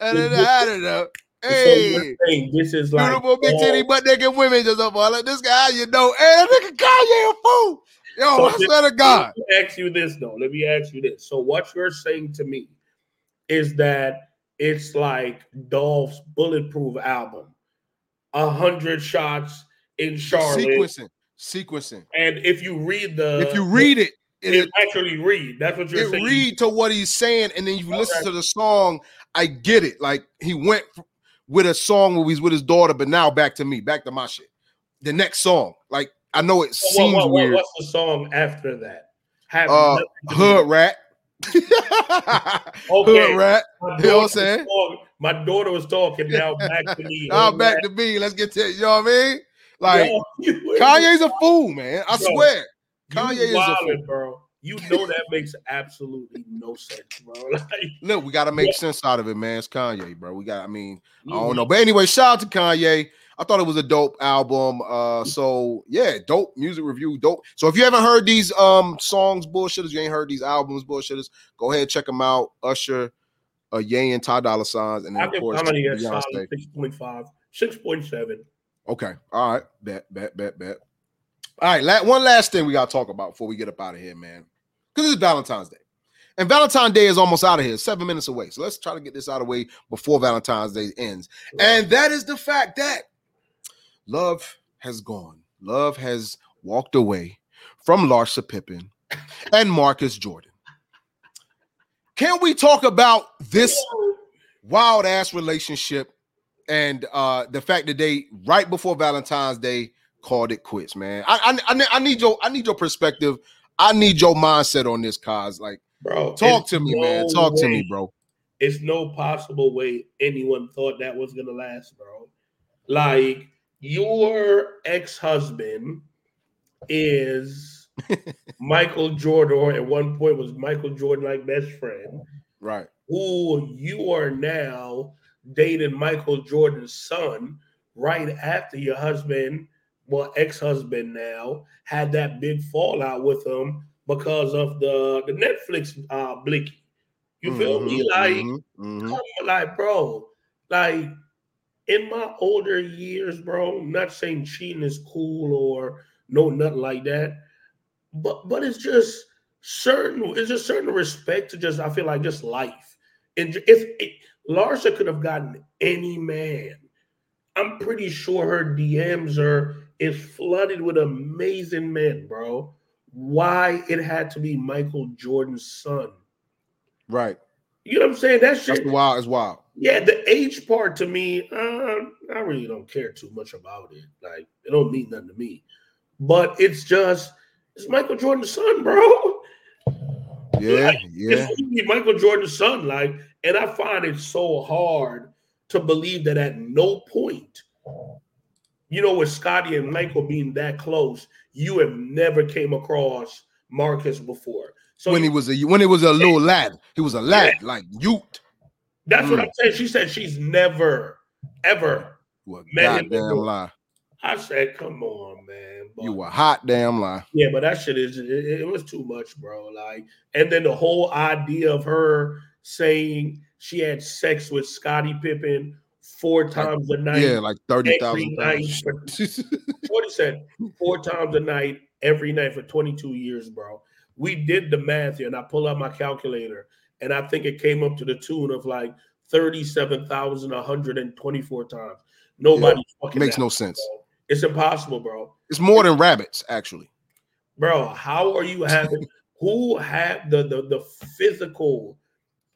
I don't know. Hey, this is like beautiful big titty butt naked women just don't fall up the sky, you know. Hey, nigga, Kanye a fool. Yo, so I swear to God. Let me ask you this though. Let me ask you this. So what you're saying to me is that it's like Dolph's Bulletproof album, 100 shots in Charlotte. Sequencing. And if you read it, it actually read. That's what you're saying. Read to what he's saying, and then you listen to the song. I get it. Like he went with a song where he's with his daughter, but now back to me, back to my shit. The next song, like I know it seems weird. What's the song after that? Hood Rat. Okay, Hood Rat. You know what I'm saying? My daughter was talking. Now back to me. Now back to me. Let's get to it. You know what I mean? Like Kanye's a fool, man. I swear. Kanye is a fool, bro. You know that makes absolutely no sense, bro. Like, look, we got to make sense out of it, man. It's Kanye, bro. I mean, I don't know. But anyway, shout out to Kanye. I thought it was a dope album. So yeah, dope music review, dope. So if you haven't heard these songs, bullshitters, you ain't heard these albums, bullshitters, go ahead, check them out. Usher, Ye and Ty Dolla $ign. And then, of course, Beyonce. 6.5, 6.7. Okay. All right. Bet. All right. One last thing we got to talk about before we get up out of here, man. Because it's Valentine's Day. And Valentine's Day is almost out of here. 7 minutes away. So let's try to get this out of the way before Valentine's Day ends. And that is the fact that love has gone. Love has walked away from Larsa Pippen and Marcus Jordan. Can we talk about this wild-ass relationship? And the fact that they right before Valentine's Day called it quits, man. I need your perspective. I need your mindset on this, Kaz. Like, bro, talk to me, man. Talk to me, bro. It's no possible way anyone thought that was gonna last, bro. Like your ex-husband is Michael Jordan, or at one point was Michael Jordan, like best friend, right? Who you are now. Dated Michael Jordan's son right after your husband, well, ex-husband now, had that big fallout with him because of the Netflix blicky. You feel me? Like, like, bro, like in my older years, bro, I'm not saying cheating is cool or no, nothing like that. But it's just certain respect to just, I feel like just life. And Larsa could have gotten any man. I'm pretty sure her DMs is flooded with amazing men, bro. Why it had to be Michael Jordan's son. Right. You know what I'm saying? That shit. That's wild. It's wild. Yeah, the age part to me, I really don't care too much about it. Like, it don't mean nothing to me. But it's Michael Jordan's son, bro. Yeah, like, it's Michael Jordan's son, like, and I find it so hard to believe that at no point, you know, with Scottie and Michael being that close, you have never came across Marcus before. So when he was a little lad, he was a lad, like you. That's what I'm saying. She said she's never ever met him before. Lie. I said, come on, man. But, you a hot damn lie. Yeah, but that shit it was too much, bro. Like, and then the whole idea of her saying she had sex with Scottie Pippen 4 times a night. Yeah, like 30,000 times. What he said, 4 times a night, every night for 22 years, bro. We did the math here, and I pull out my calculator, and I think it came up to the tune of like 37,124 times. Nobody fucking makes no sense. Bro. It's impossible, bro. It's more than rabbits, actually. Bro, how are you having who have the physical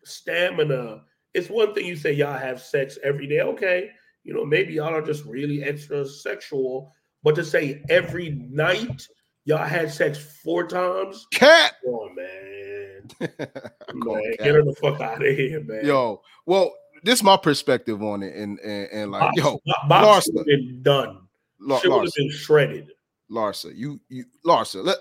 stamina? It's one thing you say y'all have sex every day. Okay, you know, maybe y'all are just really extra sexual, but to say every night y'all had sex 4 times? Cat! Come on, man. Man, get her the fuck out of here, man. Yo, well, this is my perspective on it. And like, Box, yo, Box Larsa. Been done. She would have been shredded. Larsa, you Larsa,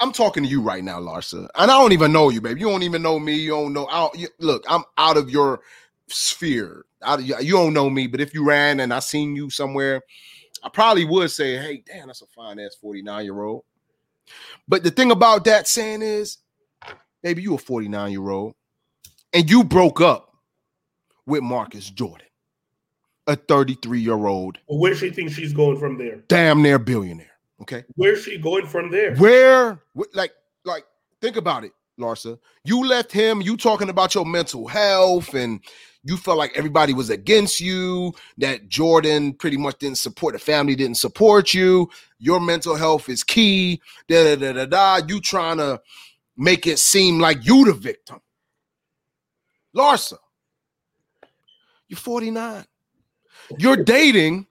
I'm talking to you right now, Larsa. And I don't even know you, baby. You don't even know me. You don't know. Look, I'm out of your sphere. You don't know me, but if you ran and I seen you somewhere, I probably would say, hey, damn, that's a fine-ass 49-year-old. But the thing about that saying is, baby, you a 49-year-old, and you broke up with Marcus Jordan, a 33-year-old. Where does she think she's going from there? Damn near billionaire. Okay. Where's she going from there? Where? Like, think about it, Larsa. You left him. You talking about your mental health, and you felt like everybody was against you, that Jordan pretty much didn't support, the family didn't support you. Your mental health is key. You trying to make it seem like you the victim. Larsa, you're 49. You're dating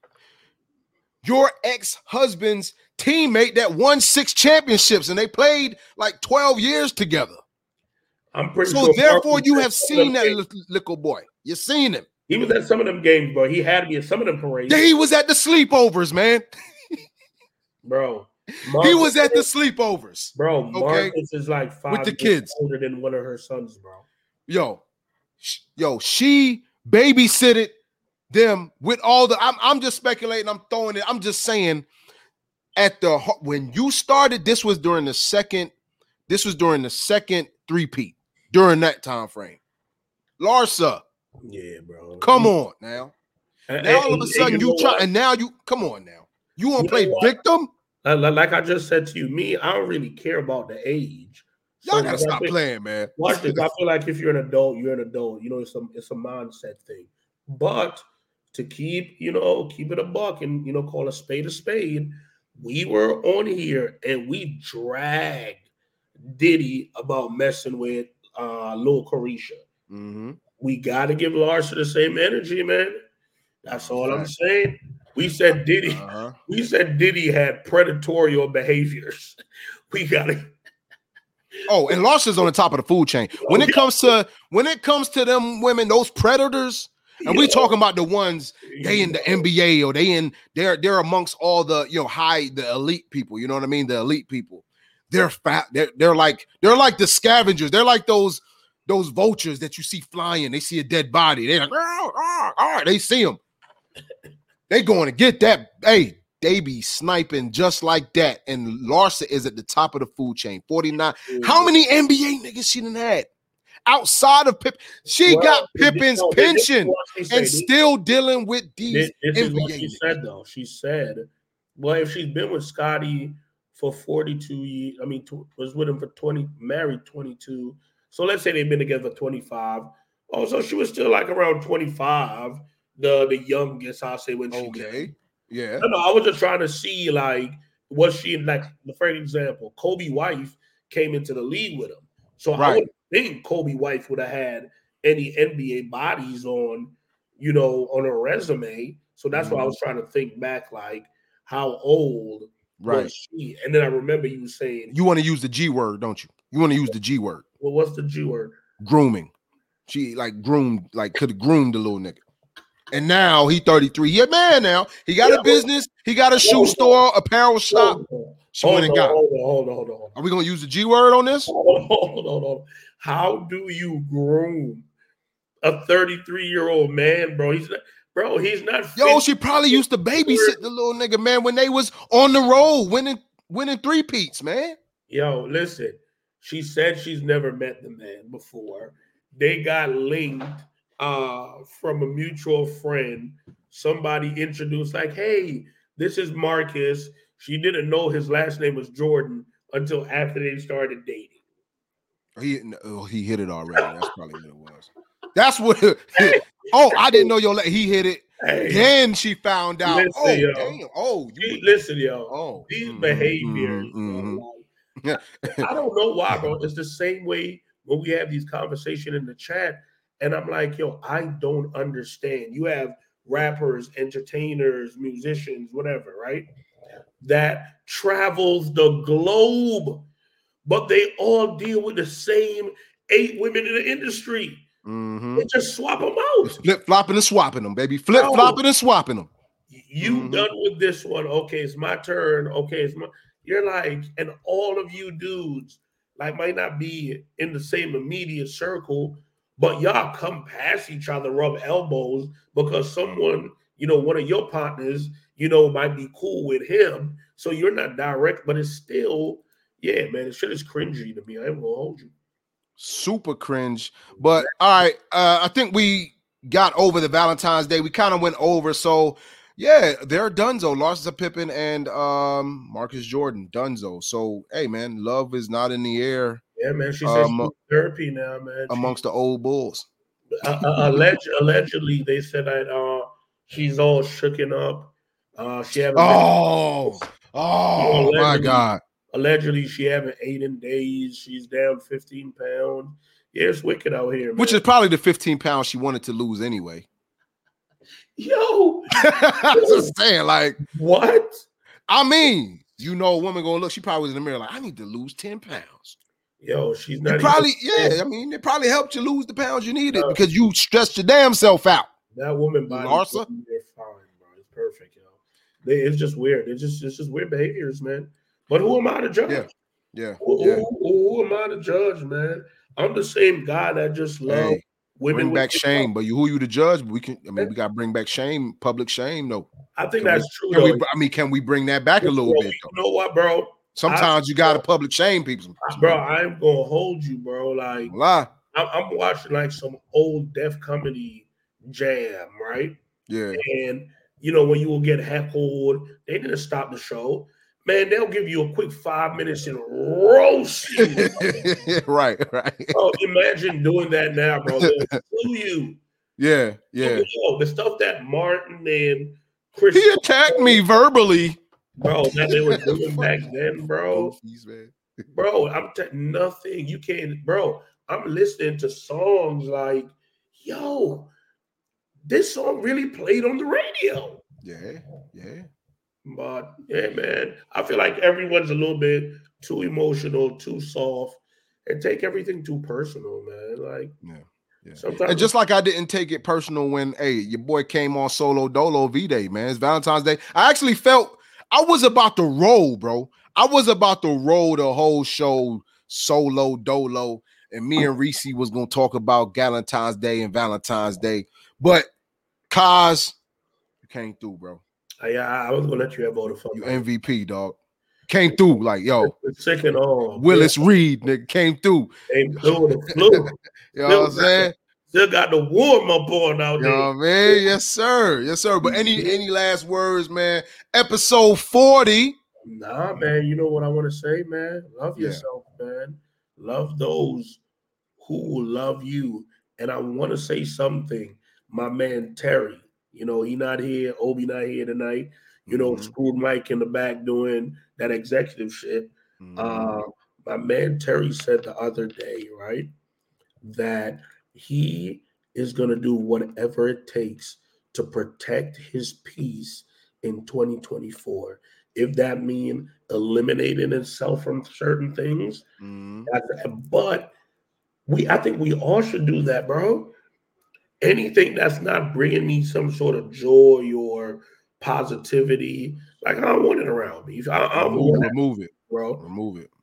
your ex-husband's teammate that won 6 championships, and they played like 12 years together. I'm pretty so sure therefore you have seen that little boy. You seen him. He was at some of them games, bro. He had me at some of them parades. Yeah, he was at the sleepovers, man. Bro. Marcus, he was at the sleepovers. Bro, Marcus is like 5 years older than one of her sons, bro. Yo, she babysitted them with all the I'm just speculating. I'm throwing it. I'm just saying when you started, this was during the second three-peat during that time frame. Larsa. Yeah, bro. Come on now. Now all of a sudden you try, and now you come on now. You want to play victim? Like I just said to you, me, I don't really care about the age. Y'all gotta stop playing, man. Watch this. I feel like if you're an adult, you're an adult. You know, it's a mindset thing. But to keep it a buck and call a spade, we were on here and we dragged Diddy about messing with Lil Carisha. Mm-hmm. We got to give Larsa the same energy, man. That's all I'm saying. We said Diddy. Uh-huh. We said Diddy had predatory behaviors. We got to. Oh, and Larsa's on the top of the food chain when it comes to them women, those predators. And we talking about the ones they in the NBA or they're amongst all the the elite people. You know what I mean? The elite people. They're fat. They're like the scavengers. They're like those vultures that you see flying. They see a dead body. They're like, they see them. They going to get that. Hey, they be sniping just like that. And Larsa is at the top of the food chain. 49. How many NBA niggas she done had? Outside of Pippen, got Pippen's pension and still dealing with these. This is what she said, though. She said, well, if she's been with Scottie for 42 years, I mean, was with him for 20, married 22. So let's say they've been together for 25. Oh, so she was still like around 25, the youngest, I'll say, when she did. Yeah. No, I was just trying to see, like, was she, like, for example, Kobe wife came into the league with him. So right. I would think Kobe wife would have had any NBA bodies on her resume. So that's why I was trying to think back, like, how old was she? And then I remember you saying... You want to use the G word, don't you? You want to use the G word. Well, what's the G word? Grooming. She, like, groomed, like, could have groomed the little nigga. And now he 33. Yeah, man, now. He got a business. He got a shoe store, apparel shop. She went and got it. Hold on. Are we going to use the G word on this? Hold on. How do you groom a 33-year-old man, bro? He's not. Yo, she probably used to babysit the little nigga, man, when they was on the road winning 3-peats, man. Yo, listen. She said she's never met the man before. They got linked from a mutual friend. Somebody introduced, like, hey, this is Marcus. She didn't know his last name was Jordan until after they started dating. He hit it already. That's probably what it was. That's what. I didn't know he hit it. Hey. Then she found out. Listen, damn. Oh, listen, yo. Oh, these behaviors. Bro, I don't know why, bro. It's the same way when we have these conversations in the chat, and I'm like, yo, I don't understand. You have rappers, entertainers, musicians, whatever, right? That travels the globe, but they all deal with the same 8 women in the industry. Mm-hmm. They just swap them out. Flip flopping and swapping them, baby. Flip flopping and swapping them. You done with this one? Okay, it's my turn. Okay, it's my. You're like, and all of you dudes like might not be in the same immediate circle, but y'all come past each other, rub elbows because someone, you know, one of your partners, you know, might be cool with him. So you're not direct, but it's still, yeah, man. This shit is cringy to me. I ain't gonna hold you. Super cringe, but all right. I think we got over the Valentine's Day. We kind of went over, so yeah, they're dunzo. Larsa Pippen and Marcus Jordan, dunzo. So hey, man, love is not in the air. Yeah, man, she says she's in therapy now, man. Amongst the old bulls, allegedly, they said that she's all shooken up. She haven't. Oh my God. Allegedly, she haven't ate in days. She's down 15 pounds. Yeah, it's wicked out here, man. Which is probably the 15 pounds she wanted to lose anyway. Yo. I'm just saying, like. What? I mean, you know a woman going to look. She probably was in the mirror like, I need to lose 10 pounds. Yo, she's not. I mean, it probably helped you lose the pounds you needed because you stressed your damn self out. That woman body. Larsa? They're fine, bro. It's perfect, yo. It's just weird. It's just weird behaviors, man. But who am I to judge? Who am I to judge, man? I'm the same guy that just loves women. Bring back shame, but who are you to judge? We got to bring back shame, public shame, though. I think that's true. Can we bring that back a little bit? You know what, bro? Sometimes you got to public shame people. Bro, I'm going to hold you, bro. Like, I'm watching like some old Def Comedy Jam, right? Yeah. And, you know, when you will get heckled, they didn't stop the show. Man, they'll give you a quick 5 minutes and roast you. Right. Bro, imagine doing that now, bro. They'll sue you. Yeah. So, you know, the stuff that Martin and Chris... He attacked me verbally. Bro, that they were doing back then, bro. Bro, I'm nothing. You can't... Bro, I'm listening to songs like, yo, this song really played on the radio. Yeah. But yeah, man, I feel like everyone's a little bit too emotional, too soft, and take everything too personal, man. Like, sometimes, and just like I didn't take it personal when your boy came on Solo Dolo V-Day, man. It's Valentine's Day. I actually felt I was about to roll, bro. I was about to roll the whole show Solo Dolo, and me and Reecee was gonna talk about Galentine's Day and Valentine's Day, but Kaz, you came through, bro. Yeah, I was gonna let you have all the fun. You MVP, dog. Came through like, yo. Sick and all. Willis Reed, nigga, came through. Came through the flu. You know what I'm saying? Still got the warm up on out there. You know what I mean? Yes, sir. But any last words, man? Episode 40. Nah, man. You know what I want to say, man? Love yourself, man. Love those who will love you. And I want to say something. My man Terry. You know, he not here. Obi not here tonight. You know, Skrued Mike in the back doing that executive shit. My man Terry said the other day, right, that he is going to do whatever it takes to protect his peace in 2024. If that means eliminating himself from certain things. But I think we all should do that, bro. Anything that's not bringing me some sort of joy or positivity, like I don't want it around me. Remove it, bro.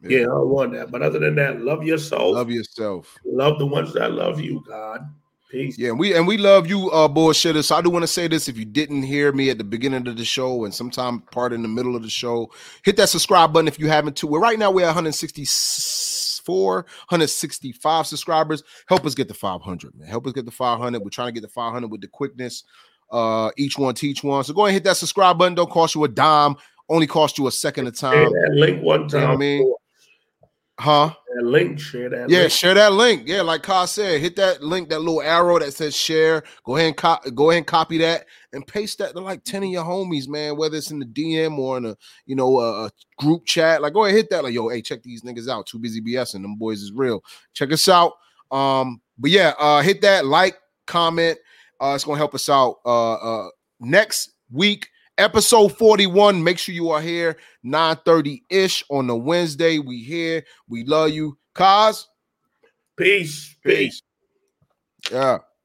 Yeah, I don't want that. But other than that, love yourself. Love yourself. Love the ones that love you, God. Peace. Yeah, and we love you, bullshitters. So I do want to say this. If you didn't hear me at the beginning of the show and sometime part in the middle of the show, hit that subscribe button if you haven't too. Well, right now we're at 165 subscribers. Help us get to 500, man. Help us get to 500. We're trying to get to 500 with the quickness. Each one teach one. So go ahead and hit that subscribe button. Don't cost you a dime. Only cost you a second of time. Hey, that link one time. You know what I mean? Huh? That link, share that. Yeah, link. Share that link. Yeah, like Ka said, hit that link, that little arrow that says share. Go ahead and copy that and paste that to like 10 of your homies, man. Whether it's in the DM or in a group chat, like go ahead and hit that. Like, yo, hey, check these niggas out. Too Busy BS'n and them boys is real. Check us out. But yeah, hit that like, comment. It's gonna help us out. Next week. Episode 41. Make sure you are here 9:30-ish on the Wednesday. We here. We love you. Cause. Peace. Yeah.